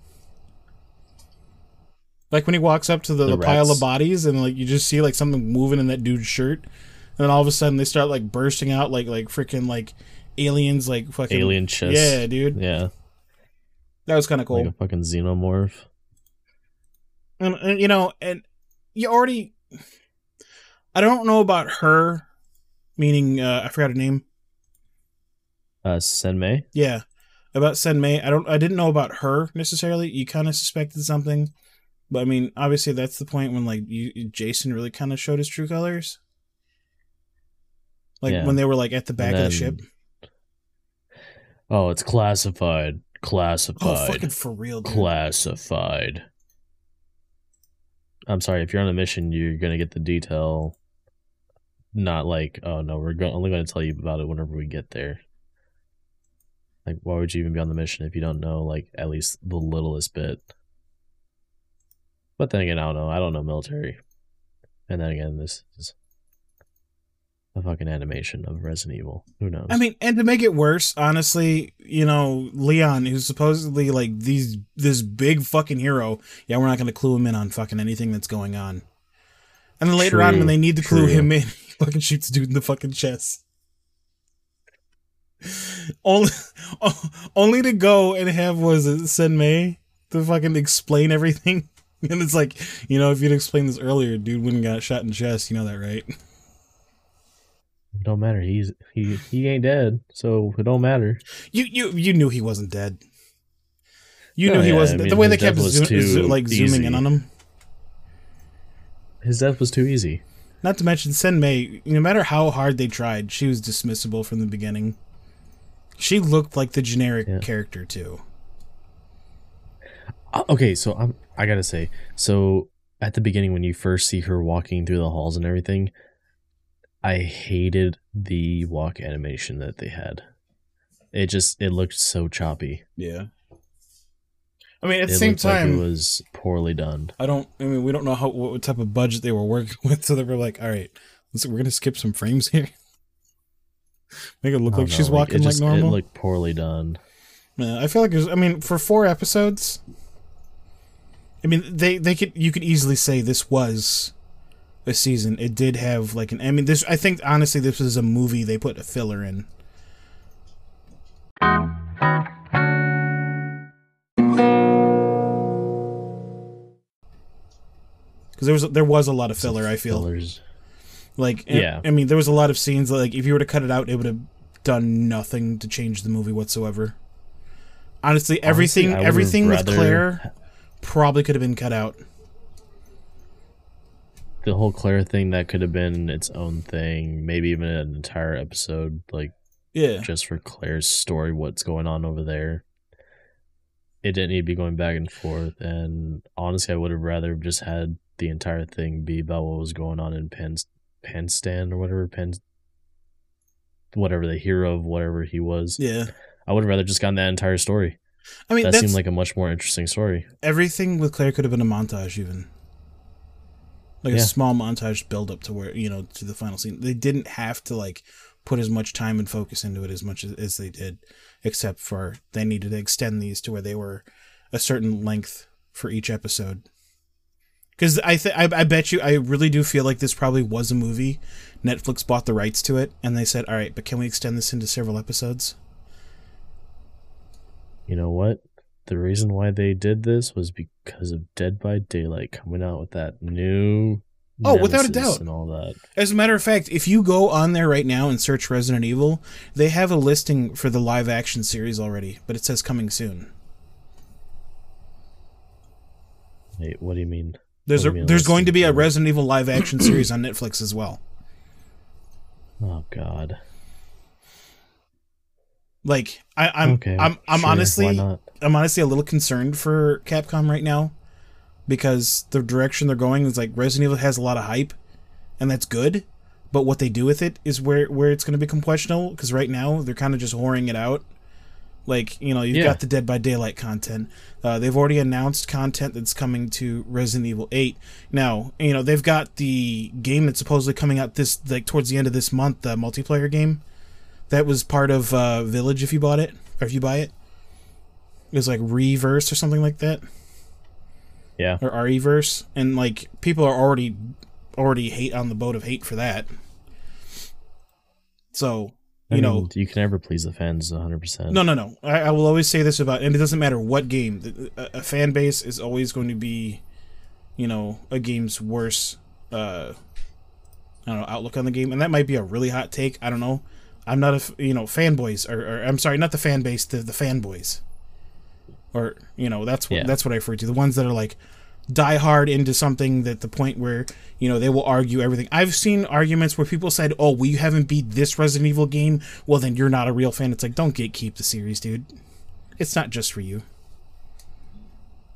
Like, when he walks up to the, the, the pile of bodies and, like, you just see, like, something moving in that dude's shirt. And then all of a sudden they start, like, bursting out like, like freaking, like, aliens, like, fucking... Alien chest. Yeah, dude. Yeah. That was kind of cool. Like a fucking xenomorph. And, and, you know, and you already... I don't know about her, meaning, uh, I forgot her name. Uh, Senmei? Yeah. About Senmei, I don't, I didn't know about her necessarily. You kind of suspected something, but I mean, obviously, that's the point when like you, Jason really kind of showed his true colors, like yeah. when they were like at the back then, of the ship. Oh, it's classified, classified, oh, fucking for real, dude. Classified. I'm sorry, if you're on a mission, you're gonna get the detail. Not like, oh no, we're go- only going to tell you about it whenever we get there. Like, why would you even be on the mission if you don't know, like, at least the littlest bit? But then again, I don't know. I don't know military. And then again, this is a fucking animation of Resident Evil. Who knows? I mean, and to make it worse, honestly, you know, Leon, who's supposedly, like, these this big fucking hero, yeah, we're not going to clue him in on fucking anything that's going on. And then later true, on, when they need to clue true. him in, he fucking shoots dude in the fucking chest. Only, only to go and have was it Senmei to fucking explain everything, and it's like, you know, if you'd explained this earlier, dude wouldn't got shot in the chest. You know that, right? It don't matter. He's he he ain't dead, so it don't matter. You you you knew he wasn't dead. You oh, knew he yeah, wasn't. I mean, the way they kept zo- zo- like easy. zooming in on him. His death was too easy. Not to mention Senmei. No matter how hard they tried, she was dismissible from the beginning. She looked like the generic yeah. character too. Okay, so I'm I gotta say, so at the beginning when you first see her walking through the halls and everything, I hated the walk animation that they had. It just it looked so choppy. Yeah. I mean, at the same time, like it was poorly done. I don't. I mean, we don't know how what type of budget they were working with, so they were like, "All right, listen, we're gonna skip some frames here." Make it look like know, she's walking like, it just, like normal. It looked poorly done. Yeah, I feel like it was, I mean, for four episodes, I mean, they they could you could easily say this was a season. It did have like an. I mean, this. I think honestly, this was a movie they put a filler in. Because there was there was a lot of filler. I feel. Fillers. Like, yeah. I mean, there was a lot of scenes, like, if you were to cut it out, it would have done nothing to change the movie whatsoever. Honestly, everything Honestly, everything with Claire probably could have been cut out. The whole Claire thing, that could have been its own thing, maybe even an entire episode, like, yeah, just for Claire's story, what's going on over there. It didn't need to be going back and forth, and honestly, I would have rather just had the entire thing be about what was going on in Penn's Pen stand or whatever pen, whatever the hero of whatever he was. Yeah, I would have rather just gotten that entire story. I mean, that seemed like a much more interesting story. Everything with Claire could have been a montage, even like yeah. a small montage build up to where you know to the final scene. They didn't have to like put as much time and focus into it as much as, as they did, except for they needed to extend these to where they were a certain length for each episode. Because I, th- I I bet you, I really do feel like this probably was a movie. Netflix bought the rights to it, and they said, all right, but can we extend this into several episodes? You know what? The reason why they did this was because of Dead by Daylight coming out with that new Oh, Nemesis without a doubt. And all that. As a matter of fact, if you go on there right now and search Resident Evil, they have a listing for the live-action series already, but it says coming soon. Wait, what do you mean? There's a, there's going to be a Resident Evil live action series on Netflix as well. Oh God! Like I, I'm okay, I'm I'm sure, honestly I'm honestly a little concerned for Capcom right now because the direction they're going is like Resident Evil has a lot of hype, and that's good. But what they do with it is where where it's going to become questionable, because right now they're kind of just whoring it out. Like, you know, you've yeah. got the Dead by Daylight content. Uh, they've already announced content that's coming to Resident Evil eight. Now, you know, they've got the game that's supposedly coming out this, like, towards the end of this month, the multiplayer game. That was part of uh, Village if you bought it, or if you buy it. It was like Reverse or something like that. Yeah. Or Reverse. And, like, people are already already hate on the boat of hate for that. So... You I mean, know, you can never please the fans one hundred percent. No, no, no. I, I will always say this about, and it doesn't matter what game. A, a fan base is always going to be, you know, a game's worst, uh, I don't know, outlook on the game. And that might be a really hot take. I don't know. I'm not a, you know, fanboys, or, or I'm sorry, not the fan base, the, the fanboys. Or, you know, that's what, yeah. that's what I refer to. The ones that are like die hard into something that the point where, you know, they will argue everything. I've seen arguments where people said, oh, well, you haven't beat this Resident Evil game, well, then you're not a real fan. It's like, don't gatekeep the series, dude. It's not just for you.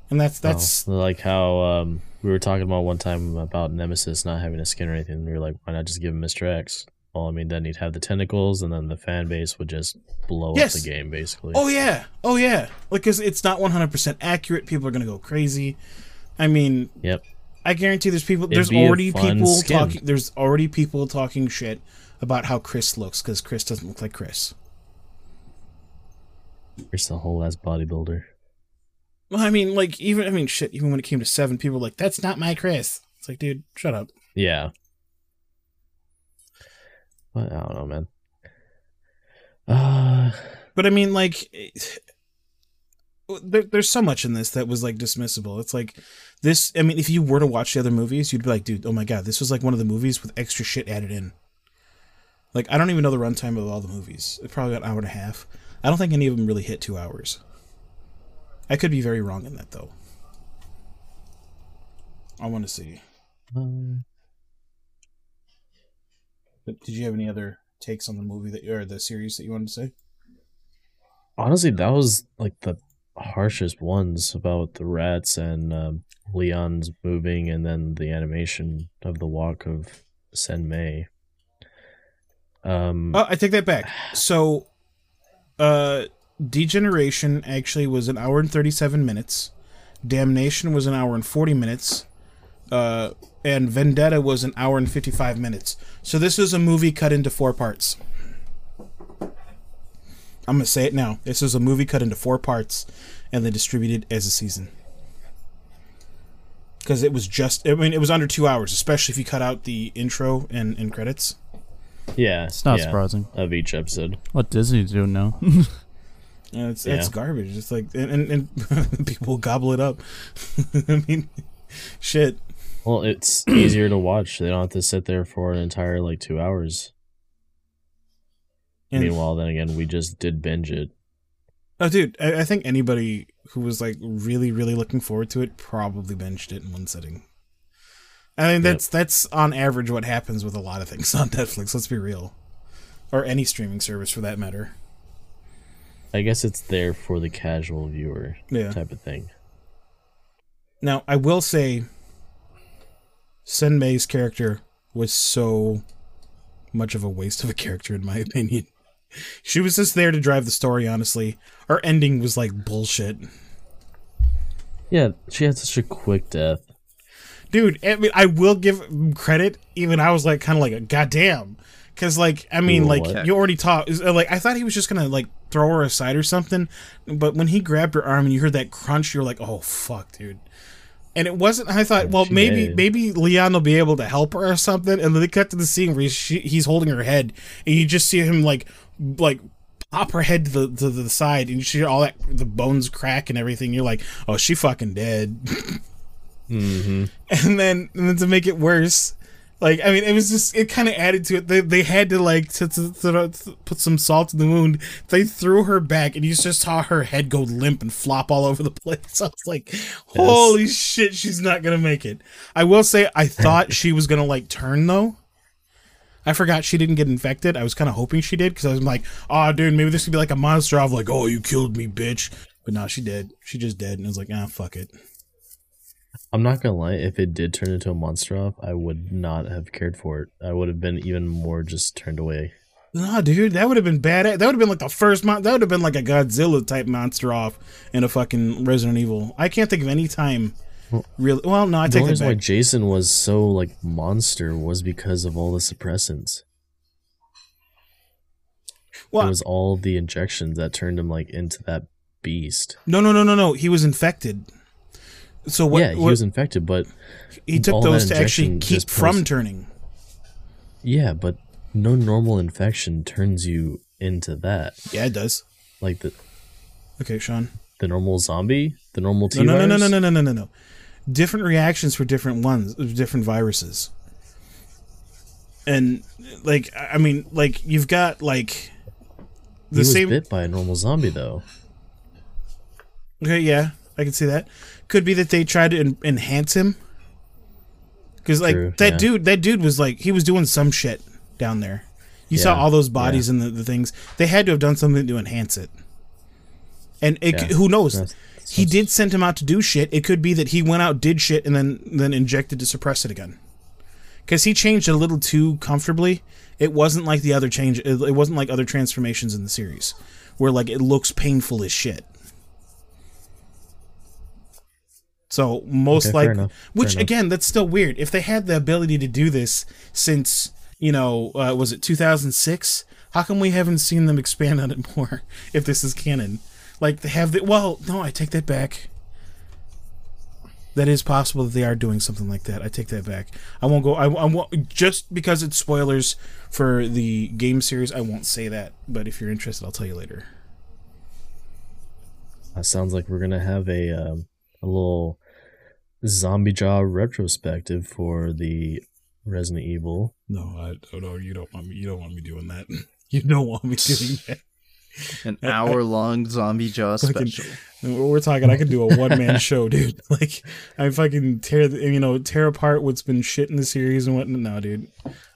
And that's... that's oh, like how um, we were talking about one time about Nemesis not having a skin or anything, and we were like, why not just give him Mister X? Well, I mean, then he'd have the tentacles, and then the fan base would just blow yes. up the game, basically. Oh, yeah. Oh, yeah. Like, cause it's not one hundred percent accurate. People are going to go crazy. I mean, yep. I guarantee there's people. There's already people skin. talking. There's already people talking shit about how Chris looks because Chris doesn't look like Chris. Chris, the whole ass bodybuilder. Well, I mean, like even I mean, shit. Even when it came to seven, people were like, "That's not my Chris." It's like, dude, shut up. Yeah. But I don't know, man. Uh... But I mean, like. It, There, there's so much in this that was like dismissible. It's like this. I mean, if you were to watch the other movies, you'd be like, dude, oh my god, this was like one of the movies with extra shit added in. Like, I don't even know the runtime of all the movies. It's probably about an hour and a half. I don't think any of them really hit two hours. I could be very wrong in that, though. I want to see. Um, but did you have any other takes on the movie that or the series that you wanted to say? Honestly, that was like the harshest ones about the rats and uh, Leon's moving, and then the animation of the walk of Senmei. Um, oh, I take that back. So, uh, Degeneration actually was an hour and thirty-seven minutes. Damnation was an hour and forty minutes. Uh, and Vendetta was an hour and fifty-five minutes. So this is a movie cut into four parts. I'm going to say it now. This was a movie cut into four parts and then distributed as a season. Because it was just... I mean, it was under two hours, especially if you cut out the intro and, and credits. Yeah. It's not yeah, surprising. Of each episode. What Disney's doing now. yeah, it's, yeah. It's garbage. It's like... And, and, and people gobble it up. I mean, shit. Well, it's easier to watch. They don't have to sit there for an entire, like, two hours. And meanwhile, then again, we just did binge it. Oh, dude, I, I think anybody who was, like, really, really looking forward to it probably binged it in one sitting. I mean, that's, yep. that's on average what happens with a lot of things on Netflix, let's be real. Or any streaming service, for that matter. I guess it's there for the casual viewer yeah. type of thing. Now, I will say, Senmei's character was so much of a waste of a character, in my opinion. She was just there to drive the story, honestly. Her ending was, like, bullshit. Yeah, she had such a quick death. Dude, I mean, I will give credit. Even I was, like, kind of like, goddamn. Because, like, I mean, Ooh, like, what? you already taught. Like, I thought he was just going to, like, throw her aside or something. But when he grabbed her arm and you heard that crunch, you were like, oh, fuck, dude. And it wasn't, I thought, well, she maybe did. maybe Leon will be able to help her or something. And then they cut to the scene where she, he's holding her head. And you just see him, like, like pop her head to the, to the side. And you see all that, the bones crack and everything. You're like, oh, she fucking dead. mm-hmm. And then and then to make it worse, like, I mean, it was just, it kind of added to it. They, they had to, like, to, to, to, to put some salt in the wound. They threw her back, and you just saw her head go limp and flop all over the place. I was like, holy yes. shit, she's not going to make it. I will say, I thought she was going to, like, turn, though. I forgot she didn't get infected. I was kind of hoping she did, because I was like, oh, dude, maybe this could be like a monster. I'm like, oh, you killed me, bitch. But no, she did. She just dead, and I was like, ah, fuck it. I'm not gonna lie, if it did turn into a monster off, I would not have cared for it. I would have been even more just turned away. Nah, dude, that would have been bad. That would have been like the first month. That would have been like a Godzilla type monster off in a fucking Resident Evil. I can't think of any time. Well, really? Well, no, I take that back. The reason why Jason was so like monster was because of all the suppressants. Well, it was all the injections that turned him like into that beast. No, no, no, no, no. He was infected. So what? Yeah, he what, was infected, but he took those to actually keep from turning. Yeah, but no normal infection turns you into that. Yeah, it does. Like the. Okay, Sean. The normal zombie, the normal T virus. No, no, no, no, no, no, no, no. Different reactions for different ones, different viruses. And like, I mean, like you've got like. The he was same... bit by a normal zombie, though. Okay, yeah, I can see that. Could be that they tried to en enhance him, because like True, that yeah. dude, that dude was like he was doing some shit down there. You yeah, saw all those bodies yeah. and the, the things. They had to have done something to enhance it. And it, yeah. who knows? That's, that's he did send him out to do shit. It could be that he went out, did shit, and then then injected to suppress it again. Because he changed a little too comfortably. It wasn't like the other change. It wasn't like other transformations in the series, where like it looks painful as shit. So most okay, like, which again, that's still weird. If they had the ability to do this since you know, uh, was it two thousand six? How come we haven't seen them expand on it more? If this is canon, like they have the well, no, I take that back. That is possible that they are doing something like that. I take that back. I won't go. I, I won't, just because it's spoilers for the game series, I won't say that. But if you're interested, I'll tell you later. That sounds like we're gonna have a um, a little Zombie Jah retrospective for the Resident Evil. No, I oh no, you don't want me. You don't want me doing that. You don't want me doing that. An hour-long Zombie Jah special. We're talking. I could do a one-man show, dude. Like I fucking tear, the, you know, tear apart what's been shit in the series and whatnot. No, dude.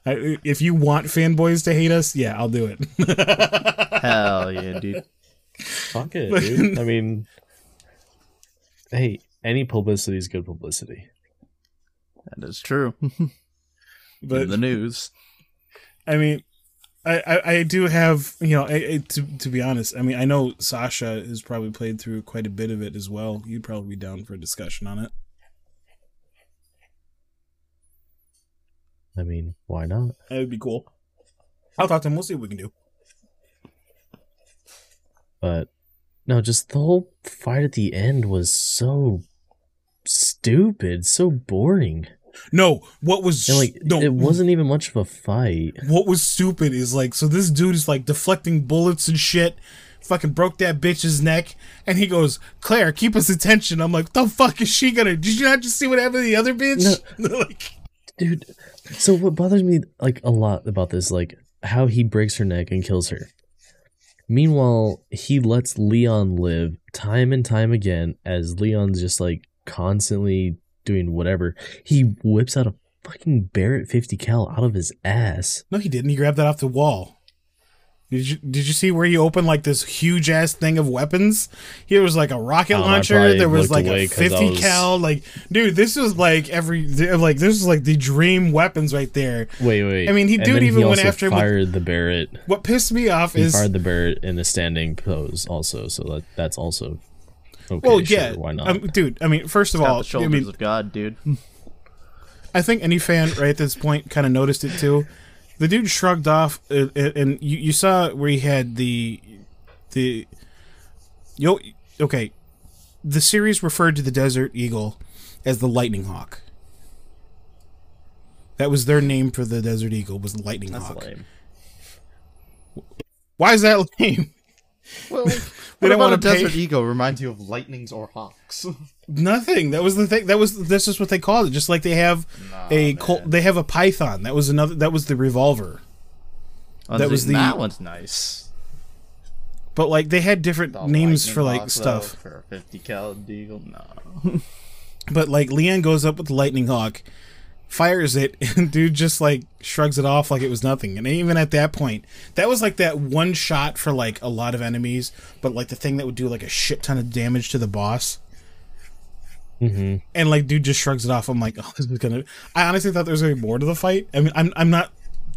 I, if you want fanboys to hate us, yeah, I'll do it. Hell yeah, dude. Fuck it, dude. I mean, hey, any publicity is good publicity. That is true. But in the news, I mean. I, I, I do have, you know, I, I, to, to be honest, I mean, I know Sasha has probably played through quite a bit of it as well. You'd probably be down for a discussion on it. I mean, why not? That would be cool. I'll talk to him. We'll see what we can do. But, no, just the whole fight at the end was so stupid, so boring. No, what was and like no, it wasn't even much of a fight. What was stupid is like, so this dude is like deflecting bullets and shit, fucking broke that bitch's neck, and he goes, "Claire, keep us attention." I'm like, the fuck is she gonna? Did you not just see what happened to the other bitch? No, like, dude. So what bothers me like a lot about this, like how he breaks her neck and kills her. Meanwhile, he lets Leon live time and time again, as Leon's just like constantly. Doing whatever. He whips out a fucking Barrett fifty cal out of his ass. No, he didn't. He grabbed that off the wall. Did you did you see where he opened like this huge ass thing of weapons? Here was like a rocket um, launcher. There was like a fifty cal. Like, dude, this was like every like this was like the dream weapons right there. Wait, wait. I mean, he dude even he went after him. Fired with, the Barrett. What pissed me off he is fired the Barrett in a standing pose also. So that that's also. Okay, well, sure, yeah, why not? Um, dude, I mean, first of all, the shoulders I mean, of God, dude. I think any fan right at this point kind of noticed it too. The dude shrugged off, uh, and you, you saw where he had the the yo. Okay, the series referred to the Desert Eagle as the Lightning Hawk. That was their name for the Desert Eagle was the Lightning That's Hawk. Lame. Why is that lame? Well, they don't want a Desert Eagle reminds you of lightnings or hawks. Nothing. That was the thing. That was this is what they called it. Just like they have nah, a col they have a python. That was another. That was the revolver. Oh, that was the that one's nice. But like they had different the names for like hawk, stuff. Though, for a fifty cal eagle, no. But like Leon goes up with the Lightning Hawk, fires it, and dude just like shrugs it off like it was nothing. And even at that point, that was like that one shot for like a lot of enemies, but like the thing that would do like a shit ton of damage to the boss. Mm-hmm. And like, dude just shrugs it off. I'm like, oh, this is gonna. I honestly thought there was gonna be more to the fight. I mean, I'm I'm not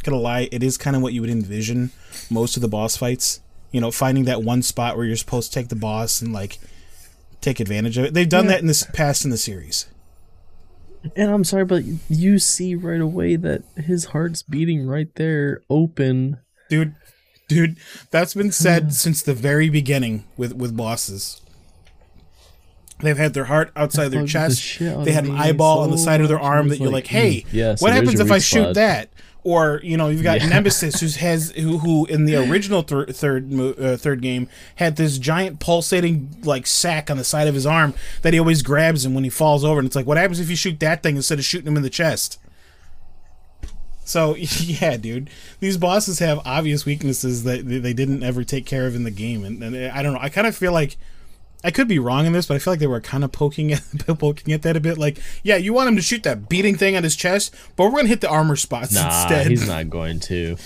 gonna lie. It is kind of what you would envision most of the boss fights. You know, finding that one spot where you're supposed to take the boss and like take advantage of it. They've done yeah. that in this past in the series. And I'm sorry, but you see right away that his heart's beating right there, open. Dude, dude, that's been said since the very beginning with, with bosses. They've had their heart outside their chest. They had an eyeball on the side of their arm that you're like, hey, what happens if I shoot that? Or, you know, you've got yeah. Nemesis, who's has, who who in the original thir third uh, third game had this giant pulsating like sack on the side of his arm that he always grabs him when he falls over, and it's like, what happens if you shoot that thing instead of shooting him in the chest? So yeah, dude, these bosses have obvious weaknesses that they didn't ever take care of in the game, and, and I don't know. I kind of feel like I could be wrong in this, but I feel like they were kind of poking at poking at that a bit. Like, yeah, you want him to shoot that beating thing on his chest, but we're gonna hit the armor spots nah, instead. He's not going to.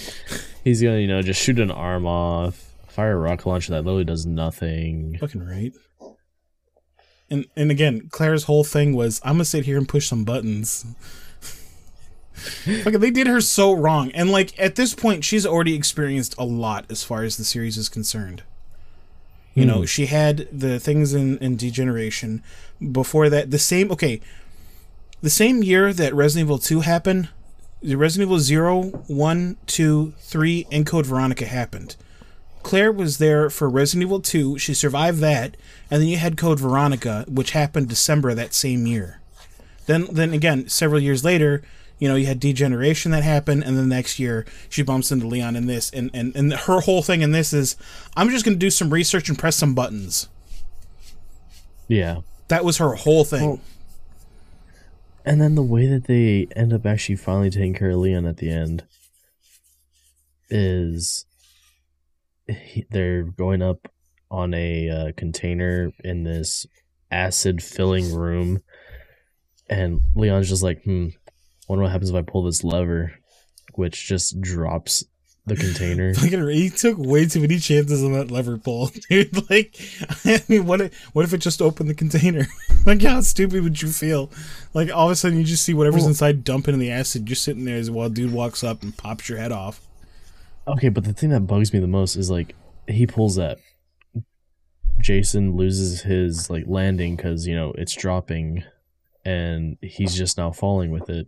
He's gonna, you know, just shoot an arm off, fire a rocket launcher that literally does nothing. Fucking right. And and again, Claire's whole thing was, I'm gonna sit here and push some buttons. Fucking, they did her so wrong. And like, at this point, she's already experienced a lot as far as the series is concerned. You know, mm. she had the things in, in Degeneration. Before that, the same okay, the same year that Resident Evil two happened, the Resident Evil zero, one, two, three, and Code Veronica happened. Claire was there for Resident Evil two. She survived that, and then you had Code Veronica, which happened December that same year. Then, then again, several years later, you know, you had Degeneration that happened, and the next year she bumps into Leon in this, and, and, and her whole thing in this is, I'm just going to do some research and press some buttons. Yeah. That was her whole thing. Well, and then the way that they end up actually finally taking care of Leon at the end is he, they're going up on a uh, container in this acid-filling room, and Leon's just like, hmm, I wonder what happens if I pull this lever, which just drops the container. He took way too many chances on that lever pull, dude. Like, I mean, what if, what if it just opened the container? Like, how stupid would you feel? Like, all of a sudden, you just see whatever's well, inside dumping in the acid. Just sitting there as while dude walks up and pops your head off. Okay, but the thing that bugs me the most is, like, he pulls that. Jason loses his, like, landing because, you know, it's dropping, and he's just now falling with it.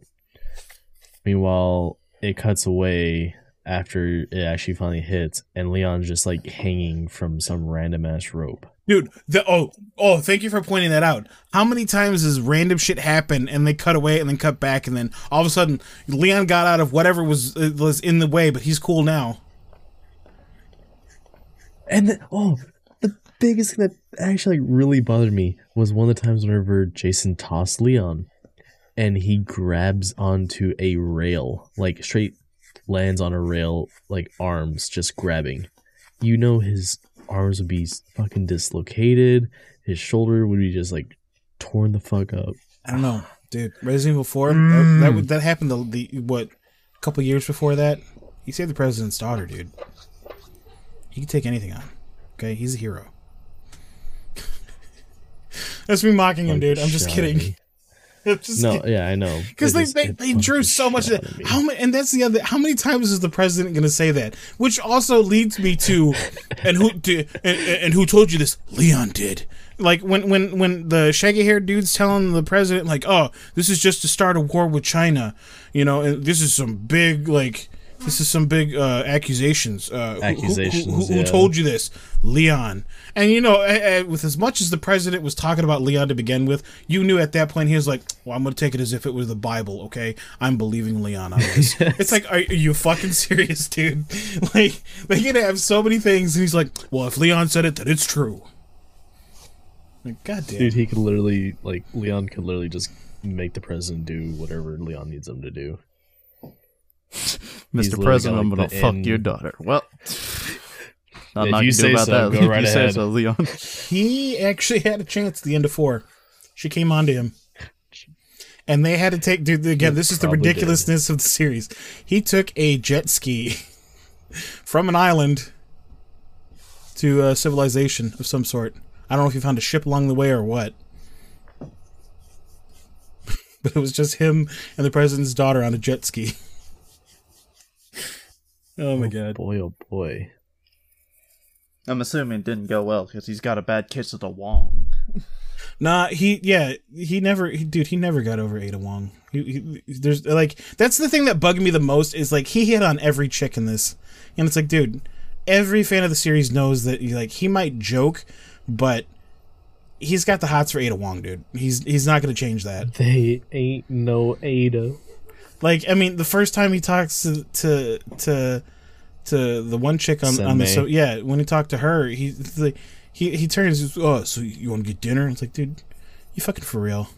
Meanwhile, it cuts away after it actually finally hits, and Leon's just like hanging from some random ass rope. Dude, the, oh, oh, thank you for pointing that out. How many times does random shit happen, and they cut away, and then cut back, and then all of a sudden, Leon got out of whatever was uh, was in the way, but he's cool now. And the, oh, the biggest thing that actually really bothered me was one of the times whenever Jason tossed Leon. And he grabs onto a rail, like straight lands on a rail, like arms just grabbing. You know his arms would be fucking dislocated. His shoulder would be just like torn the fuck up. I don't know, dude. Resident Evil four, mm. that, that that happened the, the what, a couple years before that. He saved the president's daughter, dude. He can take anything on. Okay, he's a hero. That's me mocking him, dude. I'm just kidding. Me. Just no, kidding. Yeah, I know. Because they, they, they drew so much of that. How many, and that's the other. How many times is the president going to say that? Which also leads me to, and who to, and, and who told you this? Leon did. Like when when when the shaggy-haired dude's telling the president, like, oh, this is just to start a war with China, you know, and this is some big like. This is some big uh, accusations. Uh, accusations. Who, who, who, who yeah. told you this, Leon? And you know, I, I, with as much as the president was talking about Leon to begin with, you knew at that point he was like, "Well, I'm going to take it as if it was the Bible." Okay, I'm believing Leon on this. It's like, are, are you fucking serious, dude? Like, they're gonna have so many things, and he's like, "Well, if Leon said it, then it's true." Like, goddamn, dude, he could literally, like, Leon could literally just make the president do whatever Leon needs him to do. Mister President, I'm going to fuck your daughter. Well, I'm not going to do about that. Go right ahead. Leon. He actually had a chance at the end of four. She came on to him. And they had to take, dude, again, this is the ridiculousness of the series. He took a jet ski from an island to a civilization of some sort. I don't know if he found a ship along the way or what. but it was just him and the president's daughter on a jet ski. Oh my oh god. Boy, oh boy. I'm assuming it didn't go well because he's got a bad kiss of the Wong. Nah, he, yeah, he never, he, dude, he never got over Ada Wong. He, he, there's, like, that's the thing that bugged me the most is, like, he hit on every chick in this. And it's like, dude, every fan of the series knows that, like, he might joke, but he's got the hots for Ada Wong, dude. He's, he's not going to change that. They ain't no Ada. Like, I mean, the first time he talks to, to, to, to the one chick on, on the, so yeah, when he talked to her, he, like, He he turns, oh, so you want to get dinner? It's like, dude, you fucking for real.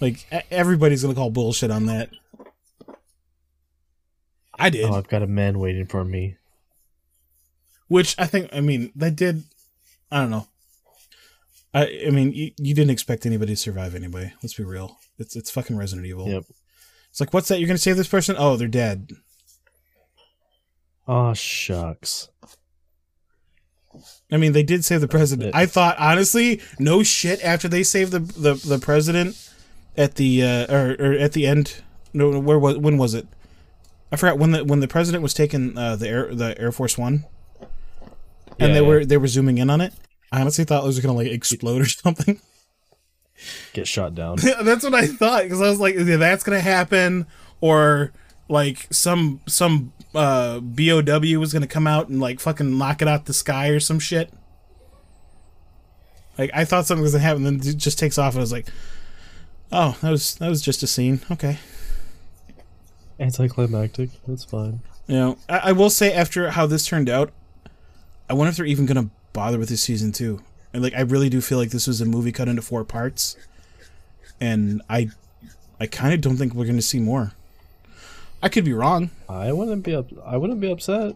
Like, everybody's going to call bullshit on that. I did. Oh, I've got a man waiting for me. Which I think, I mean, that did, I don't know. I I mean, you, you didn't expect anybody to survive anyway. Let's be real. It's, it's fucking Resident Evil. Yep. It's like, what's that? You're going to save this person? Oh, they're dead. Oh, shucks. I mean, they did save the president. I thought, honestly, no shit. After they saved the the, the president at the uh, or, or at the end, no, where was when was it? I forgot when the when the president was taking uh, the air the Air Force One, and yeah, they yeah. were they were zooming in on it. I honestly thought it was gonna like explode or something. Get shot down. That's what I thought because I was like, yeah, that's gonna happen, or like some some. Uh, B O W was gonna come out and like fucking knock it out the sky or some shit. Like I thought something was gonna happen, then it just takes off, and I was like, "Oh, that was that was just a scene." Okay. Anticlimactic. That's fine. You know, I, I will say after how this turned out, I wonder if they're even gonna bother with this season two. And like, I really do feel like this was a movie cut into four parts, and I, I kind of don't think we're gonna see more. I could be wrong. I wouldn't be up. I wouldn't be upset.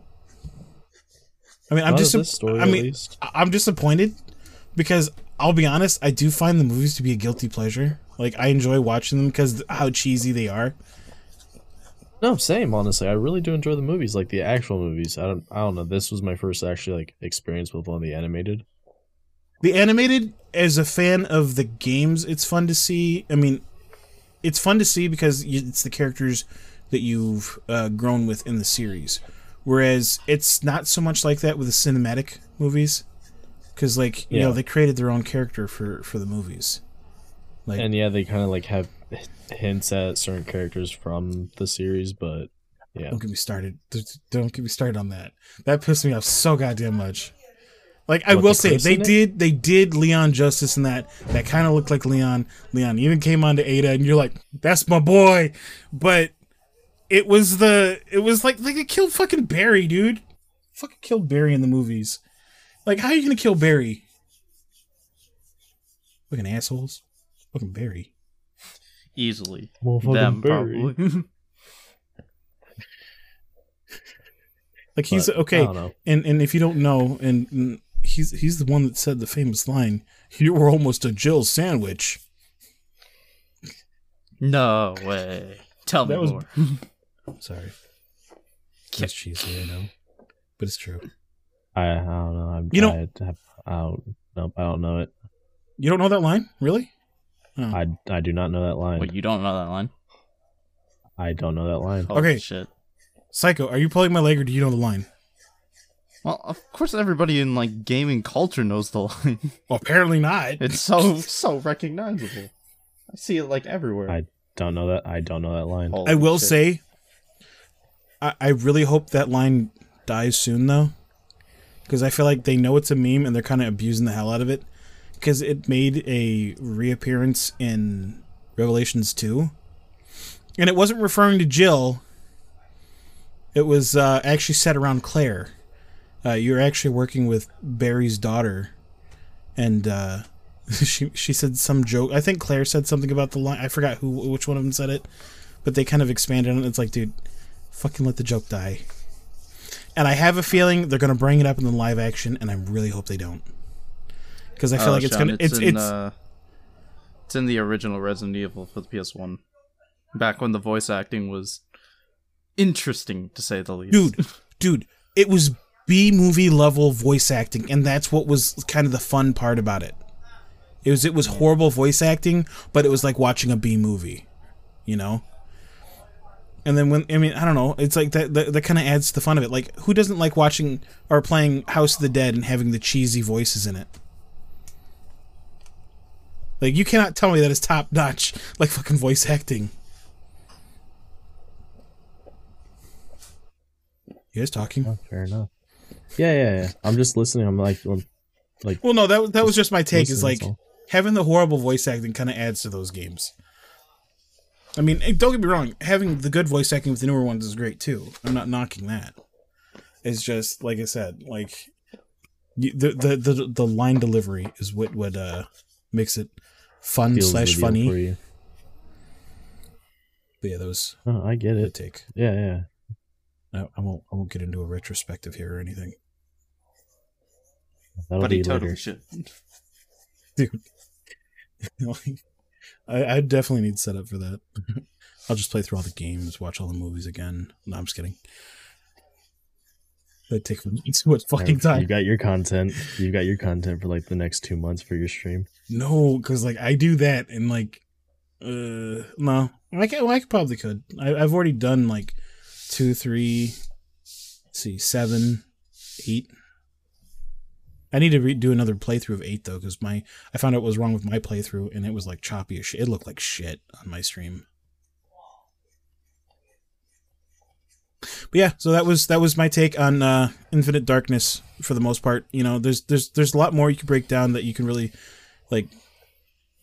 I mean, I'm just. I mean, I'm disappointed because I'll be honest. I do find the movies to be a guilty pleasure. Like I enjoy watching them because how cheesy they are. No, same. Honestly, I really do enjoy the movies, like the actual movies. I don't. I don't know. This was my first actually like experience with one of the animated. The animated, as a fan of the games, it's fun to see. I mean, it's fun to see because it's the characters that you've uh, grown with in the series. Whereas it's not so much like that with the cinematic movies. Because, like, you yeah. know, they created their own character for, for the movies. Like, and, yeah, they kind of, like, have hints at certain characters from the series, but, yeah. Don't get me started. Don't get me started on that. That pissed me off so goddamn much. Like, I what, will the say, they did, they did Leon justice in that. That kind of looked like Leon. Leon even came on to Ada, and you're like, that's my boy! But... It was the, it was like, like, they killed fucking Barry, dude. Fucking killed Barry in the movies. Like, how are you gonna kill Barry? Fucking assholes. Fucking Barry. Easily. Well, fucking Them, Barry. Probably. Like, he's, but, okay, and, and if you don't know, and, and he's, he's the one that said the famous line, you were almost a Jill sandwich. No way. Tell me that was, more. Sorry. That's cheesy, I know. But it's true. I, I don't know. I'm, you know, I, I, don't, nope, I don't know it. You don't know that line? Really? Oh. I, I do not know that line. Wait, you don't know that line? I don't know that line. Holy okay. Shit. Psycho, are you pulling my leg or do you know the line? Well, of course everybody in like gaming culture knows the line. Well, apparently not. It's so, so recognizable. I see it like everywhere. I don't know that. I don't know that line. Holy I will shit. say, I, I really hope that line dies soon, though, because I feel like they know it's a meme and they're kind of abusing the hell out of it, because it made a reappearance in Revelations two, and it wasn't referring to Jill. It was uh, actually set around Claire. Uh, you're actually working with Barry's daughter, and. Uh, She she said some joke. I think Claire said something about the line. I forgot who which one of them said it, but they kind of expanded on it. It's like, dude, fucking let the joke die. And I have a feeling they're gonna bring it up in the live action, and I really hope they don't, because I feel uh, like it's Sean, gonna it's it's in, it's, uh, it's in the original Resident Evil for the P S one, back when the voice acting was interesting to say the least. Dude, dude, it was B movie level voice acting, and that's what was kind of the fun part about it. It was it was horrible voice acting, but it was like watching a B movie, you know. And then when I mean I don't know, it's like that that, that kind of adds to the fun of it. Like, who doesn't like watching or playing House of the Dead and having the cheesy voices in it? Like, you cannot tell me that it's top notch, like fucking voice acting. You guys talking? Oh, fair enough. Yeah, yeah, yeah. I'm just listening. I'm like, I'm like. Well, no, that that was just my take. Is like having the horrible voice acting kind of adds to those games. I mean, don't get me wrong. Having the good voice acting with the newer ones is great too. I'm not knocking that. It's just like I said, like the the the the line delivery is what would uh makes it fun Feels slash funny. But yeah, that was. Oh, I get it. Take. Yeah, yeah. I won't. I won't get into a retrospective here or anything. That'll but he totally should, dude. I, I definitely need setup for that. I'll just play through all the games, watch all the movies again. No, I'm just kidding. That takes too much fucking time. You got your content. You got your content for like the next two months for your stream. No, because like I do that and like, uh, no, I can. Well, I probably could. I, I've already done like. Two, three, let's see, seven, eight. I need to re do another playthrough of eight though, because my I found out what was wrong with my playthrough, and it was like choppy as shit. It looked like shit on my stream. But yeah, so that was that was my take on uh, Infinite Darkness for the most part. You know, there's there's there's a lot more you can break down that you can really like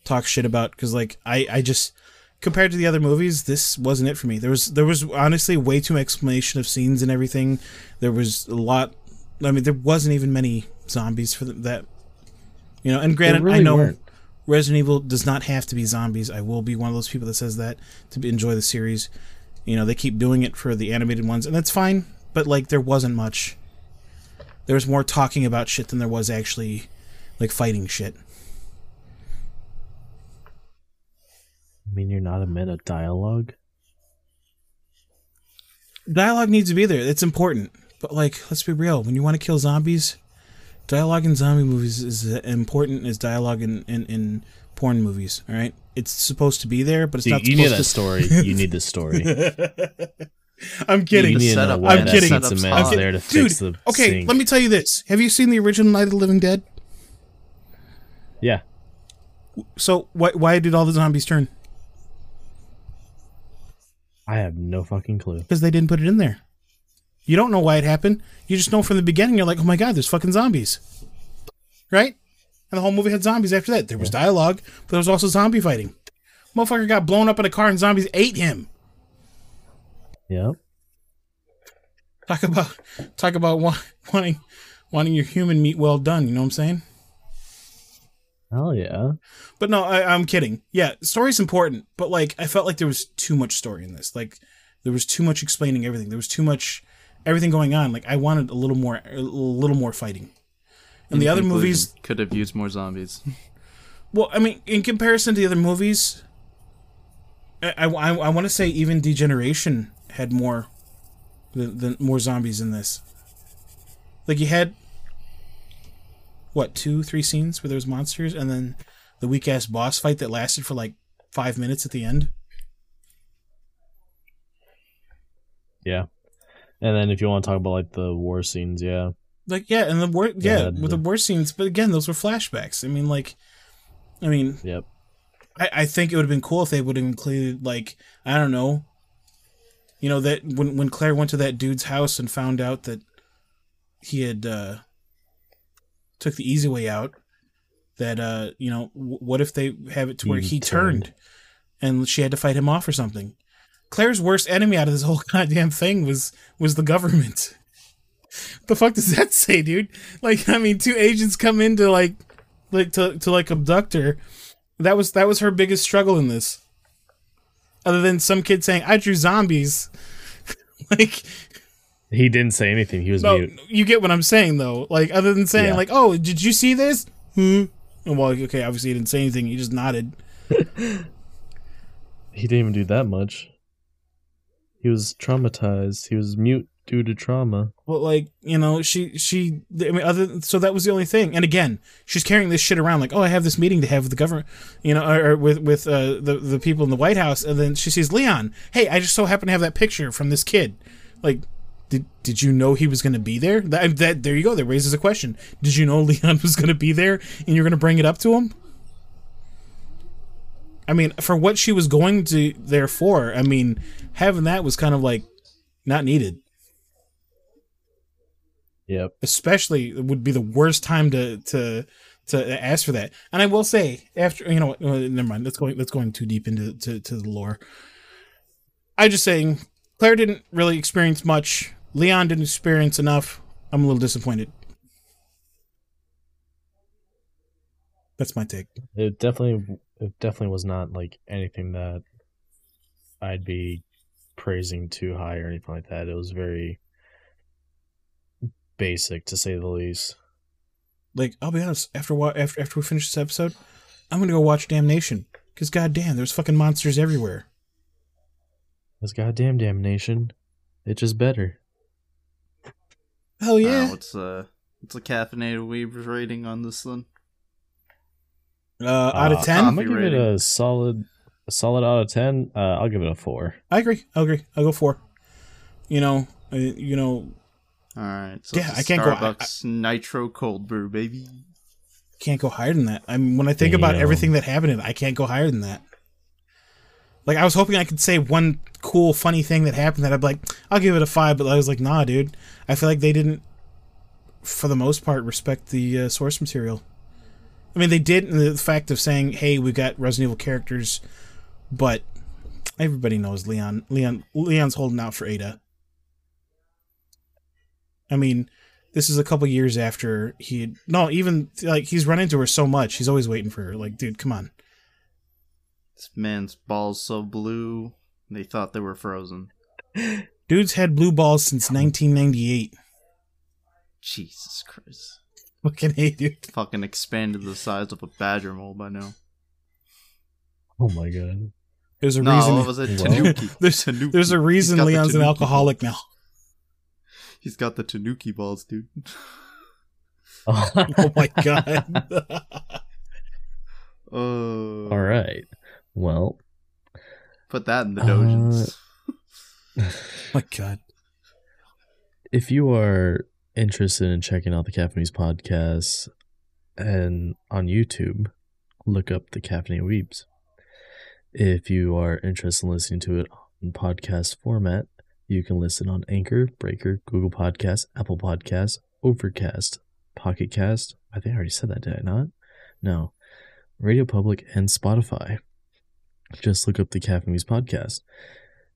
talk shit about, because like I I just. Compared to the other movies, this wasn't it for me. There was there was honestly way too much explanation of scenes and everything. There was a lot. I mean, there wasn't even many zombies for the, that. You know, and granted, really I know weren't. Resident Evil does not have to be zombies. I will be one of those people that says that to be, enjoy the series. You know, they keep doing it for the animated ones, and that's fine. But like, there wasn't much. There was more talking about shit than there was actually, like, fighting shit. I mean, you're not amid a dialogue. Dialogue needs to be there. It's important. But, like, let's be real. When you want to kill zombies, dialogue in zombie movies is as important as dialogue in, in, in porn movies, all right? It's supposed to be there, but it's Dude, not you supposed need to... story. You need the story. I'm kidding. You need to know why I'm kidding. That sets a man there to Dude, fix the okay, sink. Let me tell you this. Have you seen the original Night of the Living Dead? Yeah. So, why, why did all the zombies turn? I have no fucking clue. Because they didn't put it in there. You don't know why it happened. You just know from the beginning, you're like, oh my god, there's fucking zombies. Right? And the whole movie had zombies after that. There was yeah. dialogue, but there was also zombie fighting. Motherfucker got blown up in a car and zombies ate him. Yeah. Talk about talk about wa wanting, wanting your human meat well done, you know what I'm saying? Hell yeah. But no, I, I'm kidding. Yeah, story's important, but like, I felt like there was too much story in this. Like, there was too much explaining everything. There was too much, everything going on. Like, I wanted a little more, a little more fighting. And the other movies... Could have used more zombies. Well, I mean, in comparison to the other movies, I, I, I want to say even Degeneration had more, the, the, more zombies in this. Like, you had... What, two, three scenes where there was monsters, and then the weak ass boss fight that lasted for like five minutes at the end. Yeah, and then if you want to talk about like the war scenes, yeah, like yeah, and the war, yeah, yeah with the war scenes. But again, those were flashbacks. I mean, like, I mean, yep. I I think it would have been cool if they would have included like I don't know, you know that when when Claire went to that dude's house and found out that he had. Uh, took the easy way out, that, uh, you know, w what if they have it to where he, he turned. turned and she had to fight him off or something? Claire's worst enemy out of this whole goddamn thing was, was the government. The fuck does that say, dude? Like, I mean, two agents come in to like, like to, to like abduct her. That was, that was her biggest struggle in this. Other than some kid saying, I drew zombies. Like, he didn't say anything. He was no, mute. You get what I'm saying, though. Like, other than saying, yeah. like, oh, did you see this? Hmm. Well, okay, obviously he didn't say anything. He just nodded. He didn't even do that much. He was traumatized. He was mute. due to trauma. Well, like, you know, she, she, I mean, other, so that was the only thing. And again, she's carrying this shit around like, oh, I have this meeting to have with the government, you know, or, or with, with uh, the, the people in the White House. And then she sees Leon. Hey, I just so happen to have that picture from this kid. Like, did, did you know he was going to be there? That, that, there you go. That raises a question. Did you know Leon was going to be there and you're going to bring it up to him? I mean, for what she was going to there for, I mean, having that was kind of like not needed. Yep. Especially it would be the worst time to to to ask for that. And I will say, after you know, never mind. That's going that's going too deep into to, to the lore. I'm just saying, Claire didn't really experience much. Leon didn't experience enough. I'm a little disappointed. That's my take. It definitely. It definitely was not like anything that I'd be praising too high or anything like that. It was very basic, to say the least. Like, I'll be honest, after after after we finish this episode, I'm gonna go watch Damnation because goddamn, there's fucking monsters everywhere. This goddamn Damnation, it's just better. Hell yeah! Uh, what's uh, what's the Caffeinated Weebs rating on this then? Uh, uh, out of ten, I'm gonna give it a solid, a solid out of ten. Uh, I'll give it a four. I agree. I agree. I'll go four. You know, uh, you know. All right. So yeah, I can't go. Starbucks Nitro Cold Brew, baby. Can't go higher than that. I mean, when I think Damn. about everything that happened, in it, I can't go higher than that. Like, I was hoping I could say one cool, funny thing that happened that I'd be like, I'll give it a five, but I was like, nah, dude. I feel like they didn't, for the most part, respect the uh, source material. I mean, they did in the fact of saying, hey, we've got Resident Evil characters, but everybody knows Leon. Leon Leon's holding out for Ada. I mean, this is a couple years after he... Had, no, even, like, he's run into her so much. He's always waiting for her. Like, dude, come on. This man's balls so blue, they thought they were frozen. Dude's had blue balls since nineteen ninety-eight. Jesus Christ. Fucking hey, dude. Fucking expanded the size of a badger mole by now. Oh my god. There's a no, reason. It was a tanuki. there's, tanuki. there's a reason Leon's an alcoholic now. He's got the tanuki balls, dude. Oh, oh my god. uh, Alright. Well. Put that in the dojins. Uh, my god. If you are interested in checking out the Caffeinated Podcast and on YouTube, look up the Caffeinated Weebs. If you are interested in listening to it in podcast format, you can listen on Anchor, Breaker, Google Podcasts, Apple Podcasts, Overcast, Pocket Cast. I think I already said that, did I not? No. Radio Public and Spotify. Just look up the Caffeinated Podcast.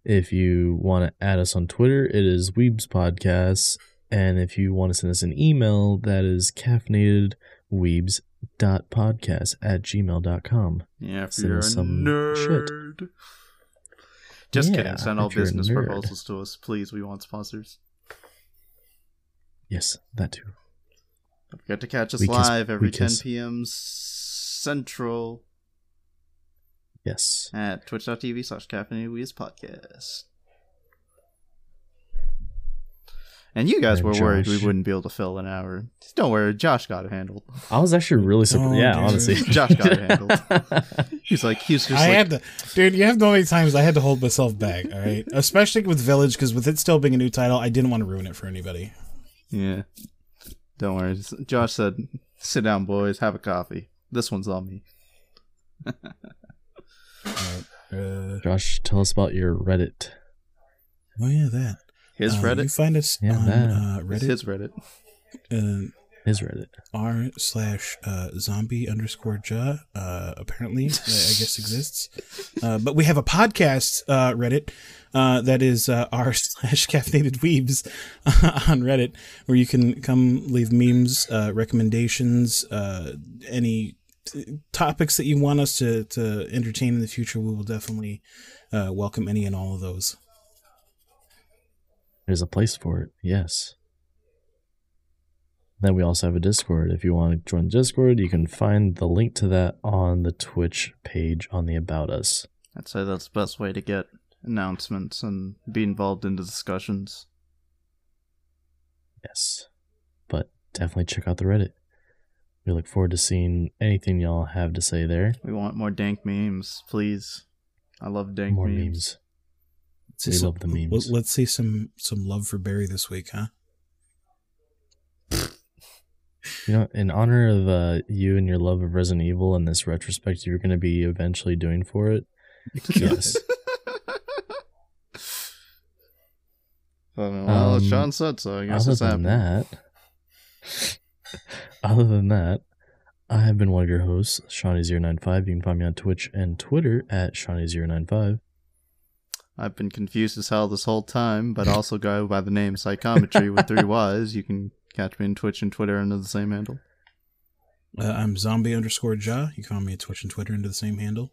If you want to add us on Twitter, it is Weebs Podcasts. And if you want to send us an email, that is caffeinatedweebs dot podcast at gmail dot com. Yeah, if send you're us a some nerd. Shit. Just yeah, kidding. Send all business proposals to us, please. We want sponsors. Yes, that too. Don't forget to catch us we live kiss, every ten p.m. Central. Yes. At twitch dot t v slash caffeinatedweebs podcast. And you guys were Josh. worried we wouldn't be able to fill an hour. Don't worry, Josh got it handled. I was actually really surprised. Oh, yeah, dude. Honestly. Josh got it handled. He's like, he's just I like... had to, dude, you have no many times I had to hold myself back, all right? Especially with Village, because with it still being a new title, I didn't want to ruin it for anybody. Yeah. Don't worry. Josh said, sit down, boys, have a coffee. This one's on me. uh, Josh, tell us about your Reddit. Oh, yeah, that. His Reddit. Uh, you find us yeah, on uh, Reddit. It's his Reddit. Uh, his Reddit. R slash uh, zombie underscore Jah. Uh, apparently, that I guess exists. Uh, but we have a podcast uh, Reddit uh, that is uh, R slash caffeinated weebs on Reddit, where you can come leave memes, uh, recommendations, uh, any t- topics that you want us to, to entertain in the future. We will definitely uh, welcome any and all of those. There's a place for it, yes. Then we also have a Discord. If you want to join the Discord, you can find the link to that on the Twitch page on the About Us. I'd say that's the best way to get announcements and be involved in the discussions. Yes. But definitely check out the Reddit. We look forward to seeing anything y'all have to say there. We want more dank memes, please. I love dank more memes. More memes. We some, love the memes. Let's see some, some love for Barry this week, huh? You know, in honor of uh, you and your love of Resident Evil and this retrospect you're going to be eventually doing for it. Yes. Well, um, as Sean said, so I guess other it's than happened. That, other than that, I have been one of your hosts, Seany zero nine five. You can find me on Twitch and Twitter at Seany zero nine five. I've been confused as hell this whole time, but also go by the name Psychometry with three Y's. You can catch me on Twitch and Twitter under the same handle. Uh, I'm Zombie underscore Jah. You can find me on Twitch and Twitter under the same handle.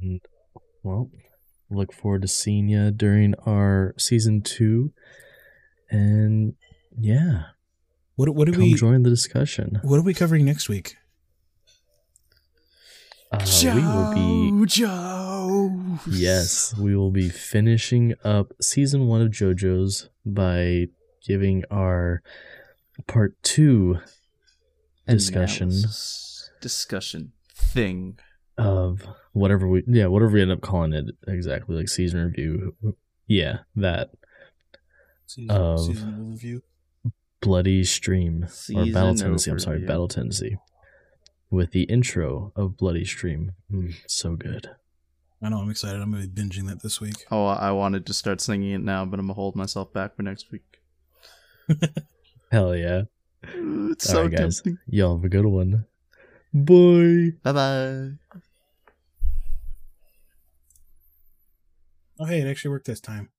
And, well, look forward to seeing you during our season two. And, yeah. What, what do Come we... join the discussion. What are we covering next week? Uh, Joe, we will be... Joe. Yes, we will be finishing up season one of JoJo's by giving our part two discussion discussion thing of whatever we yeah whatever we end up calling it exactly, like season review, yeah that season, of season review, bloody stream season or battle tendency. I'm sorry, battle tendency. With the intro of Bloody Stream. Mm, so good. I know, I'm excited. I'm going to be binging that this week. Oh, I wanted to start singing it now, but I'm going to hold myself back for next week. Hell yeah. It's all so right, guys. Tempting. Y'all have a good one. Bye. Bye-bye. Oh, hey, it actually worked this time.